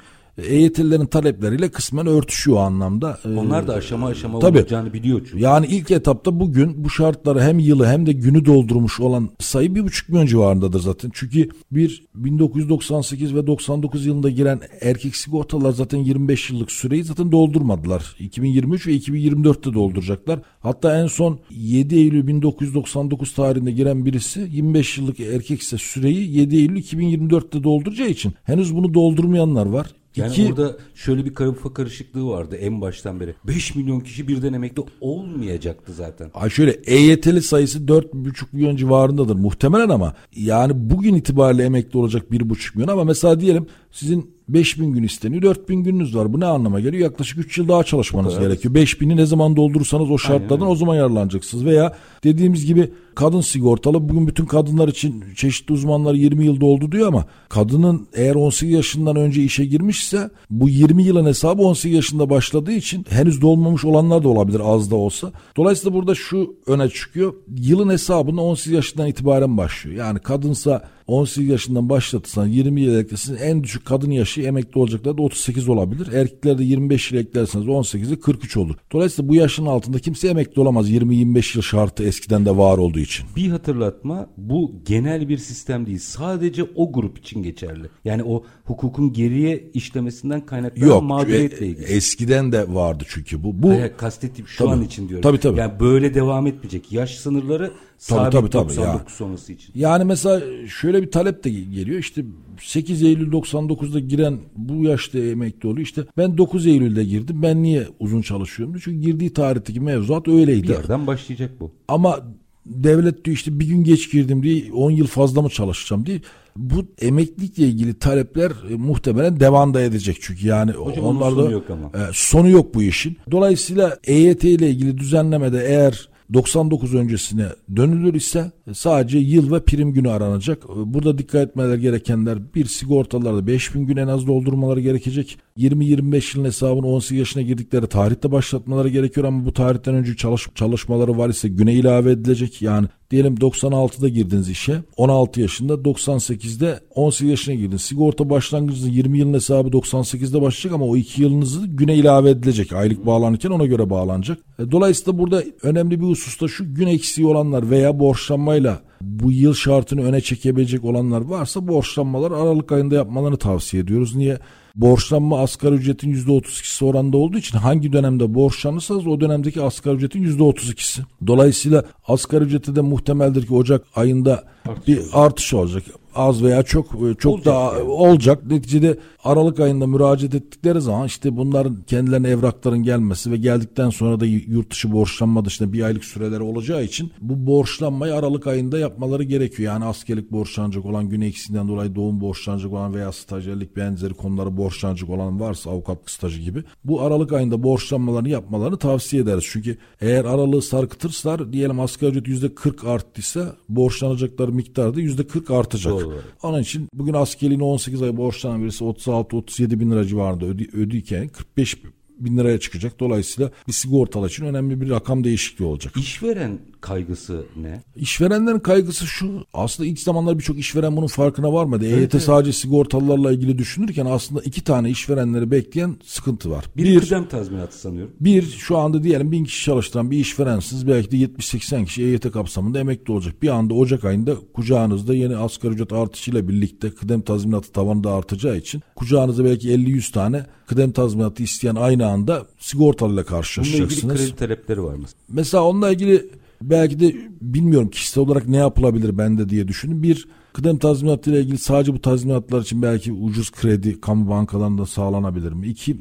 E Y T'lilerin talepleriyle kısmen örtüşüyor o anlamda. Onlar da aşama aşama tabii, olacağını biliyor çünkü. Yani ilk etapta bugün bu şartları hem yılı hem de günü doldurmuş olan sayı bir buçuk milyon civarındadır zaten. Çünkü bir bin dokuz yüz doksan sekiz ve doksan dokuz yılında giren erkek sigortalar zaten yirmi beş yıllık süreyi zaten doldurmadılar. iki bin yirmi üç ve iki bin yirmi dörtte dolduracaklar. Hatta en son yedi Eylül bin dokuz yüz doksan dokuz tarihinde giren birisi yirmi beş yıllık erkek ise süreyi yedi Eylül iki bin yirmi dörtte dolduracağı için henüz bunu doldurmayanlar var. Yani İki, orada şöyle bir kafa karışıklığı vardı en baştan beri. beş milyon kişi birden emekli olmayacaktı zaten. Ay şöyle E Y T'li sayısı dört buçuk milyon civarındadır muhtemelen ama yani bugün itibariyle emekli olacak bir buçuk milyon ama mesela diyelim sizin beş bin gün isteniyor, dört bin gününüz var. Bu ne anlama geliyor? Yaklaşık üç yıl daha çalışmanız evet. gerekiyor. beş bini ne zaman doldurursanız o şartlardan aynen, o zaman yararlanacaksınız. Veya dediğimiz gibi kadın sigortalı. Bugün bütün kadınlar için çeşitli uzmanlar yirmi yıl doldu diyor ama kadının eğer on sekiz yaşından önce işe girmişse bu yirmi yılın hesabı on sekiz yaşında başladığı için henüz dolmamış olanlar da olabilir az da olsa. Dolayısıyla burada şu öne çıkıyor. Yılın hesabını on sekiz yaşından itibaren başlıyor. Yani kadınsa on sekiz yaşından başlatırsan yirmi yıl eklesin, en düşük kadın yaşı emekli olacaklar da otuz sekiz olabilir. Erkeklerde yirmi beş yıl eklerseniz on sekizi kırk üç olur. Dolayısıyla bu yaşın altında kimse emekli olamaz. yirmi yirmi beş yıl şartı eskiden de var olduğu için. Bir hatırlatma, bu genel bir sistem değil. Sadece o grup için geçerli. Yani o hukukun geriye işlemesinden kaynaklanan mağduriyetle ilgili. Eskiden de vardı çünkü bu. bu Hayır, kastettiğim şu tabii, an için diyorum. Tabii, tabii. Yani böyle devam etmeyecek. Yaş sınırları sabit tabii, tabii, doksan dokuz sonrası için. Yani mesela şöyle bir talep de geliyor. İşte sekiz Eylül doksan dokuzda giren bu yaşta emekli oluyor. İşte ben dokuz Eylül'de girdim. Ben niye uzun çalışıyorum? Çünkü girdiği tarihteki mevzuat öyleydi. Bir yerden başlayacak bu. Ama devlet diyor işte bir gün geç girdim diye on yıl fazla mı çalışacağım diye. Bu emeklilikle ilgili talepler e, muhtemelen devam da edecek çünkü yani hocam, onlarda sonu yok, ama. E, sonu yok bu işin. Dolayısıyla E Y T ile ilgili düzenlemede eğer doksan dokuz öncesine dönülür ise sadece yıl ve prim günü aranacak. Burada dikkat etmeler gerekenler, bir sigortalarda beş bin gün en az doldurmaları gerekecek. yirmi yirmi beş yılın hesabını on sekiz yaşına girdikleri tarihte başlatmaları gerekiyor ama bu tarihten önce çalış- çalışmaları var ise güne ilave edilecek. Yani diyelim doksan altıda girdiniz işe, on altı yaşında, doksan sekizde on sekiz yaşına girdiniz. Sigorta başlangıcınızın yirmi yılın hesabı doksan sekizde başlayacak ama o iki yılınızı güne ilave edilecek. Aylık bağlanırken ona göre bağlanacak. Dolayısıyla burada önemli bir hususta şu, gün eksiği olanlar veya borçlanmayla bu yıl şartını öne çekebilecek olanlar varsa borçlanmalar Aralık ayında yapmalarını tavsiye ediyoruz. Niye? Borçlanma asgari ücretin yüzde otuz ikisi oranında olduğu için hangi dönemde borçlanırsanız o dönemdeki asgari ücretin yüzde otuz ikisi. Dolayısıyla asgari ücreti de muhtemeldir ki Ocak ayında artış bir olacak. artış olacak. Az veya çok çok olacak daha yani. olacak. Neticede Aralık ayında müracaat ettikleri zaman işte bunların kendilerine evrakların gelmesi ve geldikten sonra da yurt dışı borçlanma dışında bir aylık süreleri olacağı için bu borçlanmayı Aralık ayında yapmaları gerekiyor. Yani askerlik borçlanacak olan, gün eksiğinden dolayı doğum borçlanacak olan veya stajyerlik benzeri konuları borçlanacak olan varsa avukatlık stajı gibi bu Aralık ayında borçlanmalarını yapmalarını tavsiye ederiz. Çünkü eğer aralığı sarkıtırsalar diyelim asgari ücret yüzde kırk arttıysa borçlanacakları miktarı da yüzde kırk artacak. Doğru. Onun için bugün askerliğine on sekiz ay borçlanan birisi otuz altı otuz yedi bin lira civarında ödeyken kırk beş bin liraya çıkacak. Dolayısıyla bir sigortalı için önemli bir rakam değişikliği olacak. İşveren kaygısı ne? İşverenlerin kaygısı şu. Aslında ilk zamanlar birçok işveren bunun farkına varmadı. Evet, E Y T evet. sadece sigortalılarla ilgili düşünürken aslında iki tane işverenleri bekleyen sıkıntı var. Bir, bir kıdem tazminatı sanıyorum. Bir, şu anda diyelim bin kişi çalıştıran bir işverensiniz. Belki de yetmiş seksen kişi E Y T kapsamında emekli olacak. Bir anda Ocak ayında kucağınızda yeni asgari ücret artışıyla birlikte kıdem tazminatı tavanı da artacağı için kucağınızda belki elli yüz tane kıdem tazminatı isteyen aynı anda sigortalıyla karşılaşacaksınız. Bununla ilgili kredi talepleri var mı? Mesela onunla ilgili belki de bilmiyorum kişisel olarak ne yapılabilir bende diye düşünün. Bir, kıdem tazminatı ile ilgili sadece bu tazminatlar için belki ucuz kredi kamu bankalarında sağlanabilir mi? İki,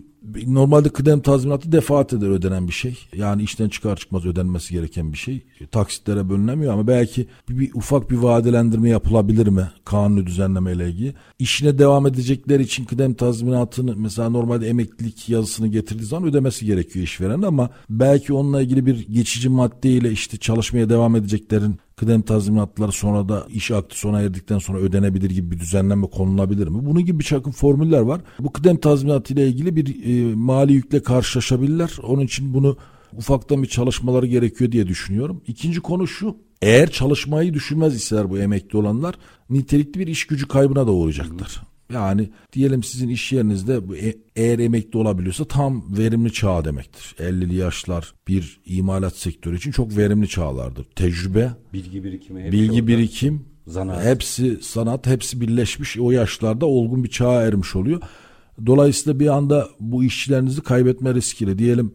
normalde kıdem tazminatı defaat eder ödenen bir şey. Yani işten çıkar çıkmaz ödenmesi gereken bir şey. Taksitlere bölünemiyor ama belki bir, bir ufak bir vadelendirme yapılabilir mi kanuni düzenlemeyle ilgili? İşine devam edecekler için kıdem tazminatını mesela normalde emeklilik yazısını getirdiği zaman ödemesi gerekiyor işveren ama belki onunla ilgili bir geçici maddeyle işte çalışmaya devam edeceklerin kıdem tazminatları sonra da iş akdi sona erdikten sonra ödenebilir gibi bir düzenleme konulabilir mi? Bunun gibi bir çakım formüller var. Bu kıdem tazminatı ile ilgili bir e, mali yükle karşılaşabilirler. Onun için bunu ufaktan bir çalışmaları gerekiyor diye düşünüyorum. İkinci konu şu. Eğer çalışmayı düşünmez iseler bu emekli olanlar nitelikli bir iş gücü kaybına da uğrayacaklar. Yani diyelim sizin iş yerinizde eğer emekli olabiliyorsa tam verimli çağ demektir. ellili yaşlar bir imalat sektörü için çok verimli çağlardır. Tecrübe, bilgi birikimi, bilgi birikim, zanaat. Hepsi sanat, hepsi birleşmiş o yaşlarda olgun bir çağa ermiş oluyor. Dolayısıyla bir anda bu işçilerinizi kaybetme riskiyle diyelim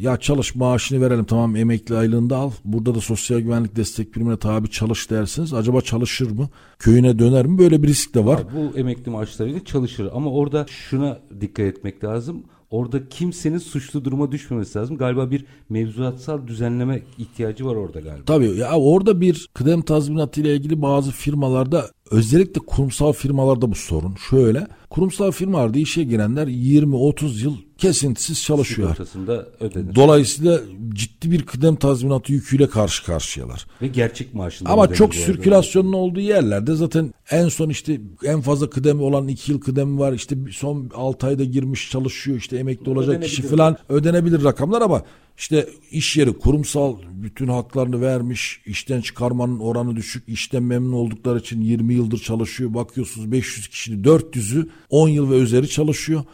ya çalış maaşını verelim tamam emekli aylığında al. Burada da sosyal güvenlik destek primine tabi çalış dersiniz. Acaba çalışır mı? Köyüne döner mi? Böyle bir risk de var. Ya bu emekli maaşlarıyla çalışır ama orada şuna dikkat etmek lazım. Orada kimsenin suçlu duruma düşmemesi lazım. Galiba bir mevzuatsal düzenleme ihtiyacı var orada galiba. Tabii ya orada bir kıdem tazminatı ile ilgili bazı firmalarda özellikle kurumsal firmalarda bu sorun. Şöyle kurumsal firmalarda işe girenler yirmi otuz yıl kesintisiz çalışıyor. Dolayısıyla ciddi bir kıdem tazminatı yüküyle karşı karşıyalar. Ve gerçek maaşında. Ama çok sirkülasyonun olduğu yerlerde zaten en son işte en fazla kıdemi olan iki yıl kıdemi var. İşte son altı ayda girmiş çalışıyor işte emekli olacak kişi falan ödenebilir rakamlar ama işte iş yeri kurumsal bütün haklarını vermiş, işten çıkarmanın oranı düşük, işten memnun oldukları için yirmi yıldır çalışıyor. Bakıyorsunuz beş yüz kişinin dört yüzü on yıl ve üzeri çalışıyor.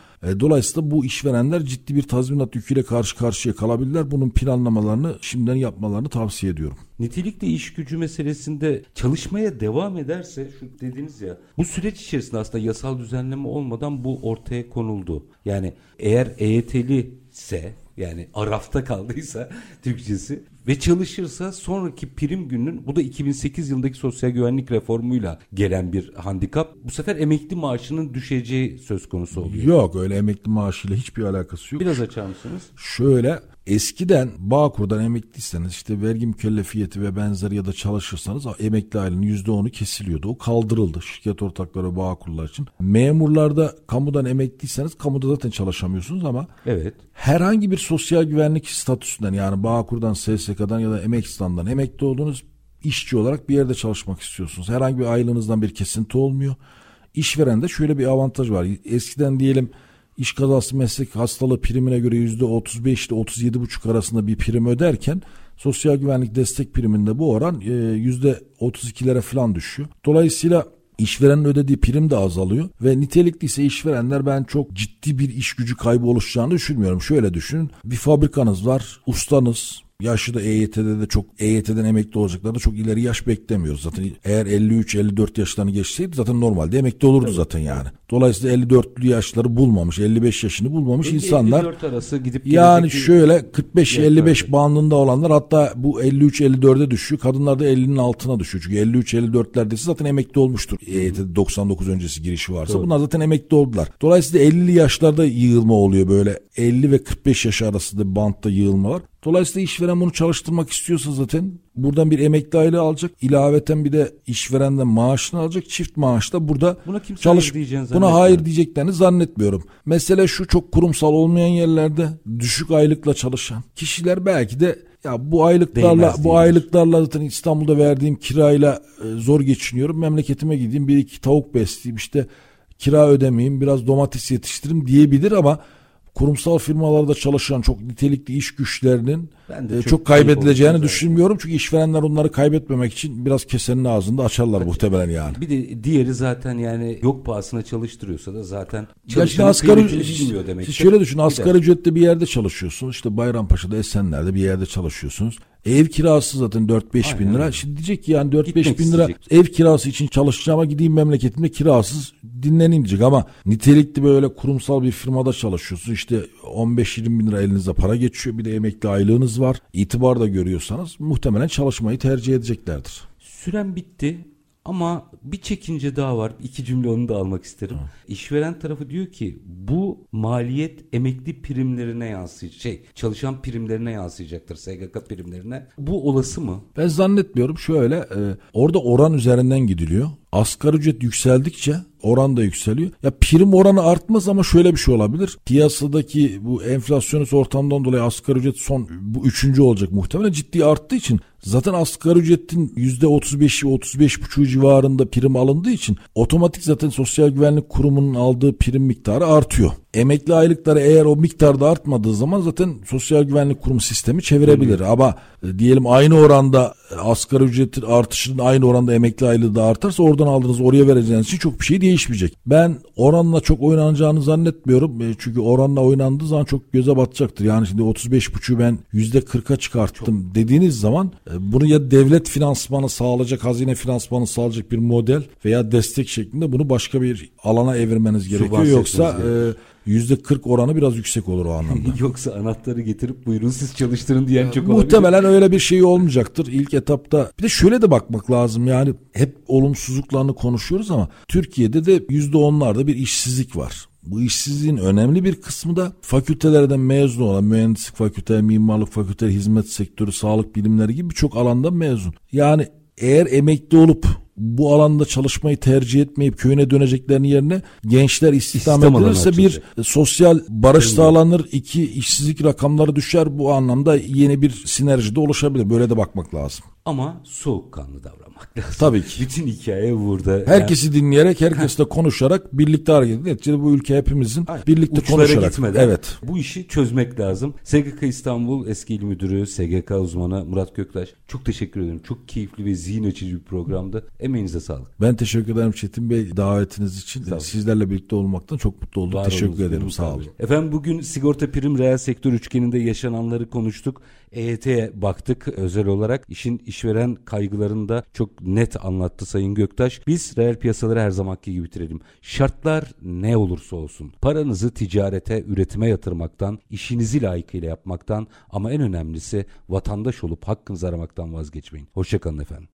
Dolayısıyla bu işverenler ciddi bir tazminat yüküyle karşı karşıya kalabilirler. Bunun planlamalarını şimdiden yapmalarını tavsiye ediyorum. Nitelikli iş gücü meselesinde çalışmaya devam ederse şu dediğiniz ya bu süreç içerisinde aslında yasal düzenleme olmadan bu ortaya konuldu. Yani eğer E Y T'li ise yani arafta kaldıysa Türkçesi ve çalışırsa sonraki prim gününün bu da iki bin sekiz yılındaki sosyal güvenlik reformuyla gelen bir handikap. Bu sefer emekli maaşının düşeceği söz konusu oluyor. Yok öyle emekli maaşıyla hiçbir alakası yok. Biraz açar mısınız? Şöyle eskiden Bağkur'dan emekliyseniz işte vergi mükellefiyeti ve benzeri ya da çalışırsanız emekli aylığının yüzde onu kesiliyordu. O kaldırıldı şirket ortakları ve Bağkurlar için. Memurlarda kamudan emekliyseniz kamuda zaten çalışamıyorsunuz ama evet. Herhangi bir sosyal güvenlik statüsünden yani Bağkur'dan S S K'dan ya da emek standından emekli olduğunuz işçi olarak bir yerde çalışmak istiyorsunuz. Herhangi bir aylığınızdan bir kesinti olmuyor. İşverende şöyle bir avantaj var. Eskiden diyelim İş kazası meslek hastalığı primine göre yüzde otuz beş ile otuz yedi buçuk arasında bir prim öderken sosyal güvenlik destek priminde bu oran yüzde otuz ikilere falan düşüyor. Dolayısıyla işverenin ödediği prim de azalıyor ve nitelikli ise işverenler ben çok ciddi bir iş gücü kaybı oluşacağını düşünmüyorum. Şöyle düşünün bir fabrikanız var ustanız. Yaşı da E Y T'de de çok E Y T'den emekli olacaklar da çok ileri yaş beklemiyoruz zaten. Eğer elli üç elli dört yaşlarını geçseydi zaten normalde emekli olurdu evet. Zaten yani. Dolayısıyla elli dörtlü yaşları bulmamış, elli beş yaşını bulmamış elli, insanlar. elli dört arası gidip yani şöyle kırk beş elli beş bandında olanlar hatta bu elli üç elli dörde düşüyor. Kadınlar da ellinin altına düşüyor. Çünkü elli üç elli dörtlerdesi zaten emekli olmuştur. E Y T'de doksan dokuz öncesi girişi varsa doğru. Bunlar zaten emekli oldular. Dolayısıyla ellili yaşlarda yığılma oluyor böyle. elli ve kırk beş yaş arasında bantta yığılma var. Dolayısıyla işveren bunu çalıştırmak istiyorsa zaten buradan bir emekli aylığı alacak. İlaveten bir de işverenden maaşını alacak. Çift maaş da burada buna kimse çalış... hayır buna hayır diyeceklerini zannetmiyorum. Mesele şu çok kurumsal olmayan yerlerde düşük aylıkla çalışan kişiler belki de ya bu aylıklarla bu aylıklarla zaten İstanbul'da verdiğim kirayla zor geçiniyorum. Memleketime gideyim bir iki tavuk besleyeyim işte kira ödemeyeyim biraz domates yetiştireyim diyebilir ama kurumsal firmalarda çalışan çok nitelikli iş güçlerinin çok, çok kaybedileceğini düşünmüyorum. Çünkü işverenler onları kaybetmemek için biraz kesenin ağzını açarlar evet. Muhtemelen yani. Bir de diğeri zaten yani yok pahasına çalıştırıyorsa da zaten çalışan kıymetini bilmiyor demek ki. Şöyle düşün asgari ücretle bir yerde çalışıyorsunuz. İşte Bayrampaşa'da Esenler'de bir yerde çalışıyorsunuz. Ev kirası zaten dört beş bin lira. Şimdi diyecek ki yani dört beş bin lira ev kirası için çalışacağıma gideyim memleketimde kirasız dinleneyim diyecek ama nitelikli böyle kurumsal bir firmada çalışıyorsun. İşte on beş yirmi bin lira elinize para geçiyor. Bir de emekli aylığınız var. İtibar da görüyorsanız muhtemelen çalışmayı tercih edeceklerdir. Süren bitti. Ama bir çekince daha var. İki cümle onu da almak isterim. Hı. İşveren tarafı diyor ki bu maliyet emekli primlerine yansıyacak. Şey, çalışan primlerine yansıyacaktır. S G K primlerine. Bu olası mı? Ben zannetmiyorum. Şöyle e, orada oran üzerinden gidiliyor. Asgari ücret yükseldikçe oran da yükseliyor. Ya prim oranı artmaz ama şöyle bir şey olabilir. Piyasadaki bu enflasyonist ortamdan dolayı asgari ücret son bu üçüncü olacak muhtemelen ciddi arttığı için zaten asgari ücretin yüzde otuz beşi otuz beş buçuk civarında prim alındığı için otomatik zaten Sosyal Güvenlik Kurumu'nun aldığı prim miktarı artıyor. Emekli aylıkları eğer o miktarda artmadığı zaman zaten Sosyal Güvenlik Kurumu sistemi çevirebilir. Tabii. Ama diyelim aynı oranda asgari ücretin artışının aynı oranda emekli aylığı da artarsa orada oradan aldığınız oraya vereceğiniz için çok bir şey değişmeyecek. Ben oranla çok oynanacağını zannetmiyorum. E, çünkü oranla oynandığı zaman çok göze batacaktır. Yani şimdi otuz beş buçuğu ben yüzde kırka çıkarttım çok dediğiniz zaman e, bunu ya devlet finansmanı sağlayacak, hazine finansmanı sağlayacak bir model veya destek şeklinde bunu başka bir alana evirmeniz gerekiyor. Yoksa e, yüzde kırk oranı biraz yüksek olur o anlamda. Yoksa anahtarı getirip buyurun siz çalıştırın diyen çok olabilir. Muhtemelen öyle bir şey olmayacaktır ilk etapta. Bir de şöyle de bakmak lazım, yani hep olumsuzluklarını konuşuyoruz ama Türkiye'de de yüzde onlarda bir işsizlik var. Bu işsizliğin önemli bir kısmı da fakültelerden mezun olan, mühendislik fakülteleri, mimarlık fakülteleri, hizmet sektörü, sağlık bilimleri gibi birçok alanda mezun. Yani eğer emekli olup bu alanda çalışmayı tercih etmeyip köyüne döneceklerinin yerine gençler istihdam edilirse bir sosyal barış sağlanır, iki işsizlik rakamları düşer, bu anlamda yeni bir sinerji de oluşabilir. Böyle de bakmak lazım. Ama soğukkanlı davranmak lazım. Tabii ki. Bütün hikaye burada. Herkesi yani dinleyerek, herkesle konuşarak, birlikte hareket edin. Neticede bu ülke hepimizin. Hayır, birlikte konuşarak. Gitmeden, evet. Bu işi çözmek lazım. S G K İstanbul Eski İl Müdürü, S G K uzmanı Murat Göktaş, çok teşekkür ederim. Çok keyifli ve zihin açıcı bir programdı. Emeğinize sağlık. Ben teşekkür ederim Çetin Bey, davetiniz için. Sağ Sizlerle birlikte olmaktan çok mutlu oldum. Var teşekkür olsun, ederim. Sağ olun. Efendim, bugün sigorta prim reel sektör üçgeninde yaşananları konuştuk. E Y T'ye baktık özel olarak. İşin işveren kaygılarını da çok net anlattı Sayın Göktaş. Biz reel piyasaları her zamanki gibi bitirelim. Şartlar ne olursa olsun paranızı ticarete, üretime yatırmaktan, işinizi layıkıyla yapmaktan ama en önemlisi vatandaş olup hakkınızı aramaktan vazgeçmeyin. Hoşça kalın efendim.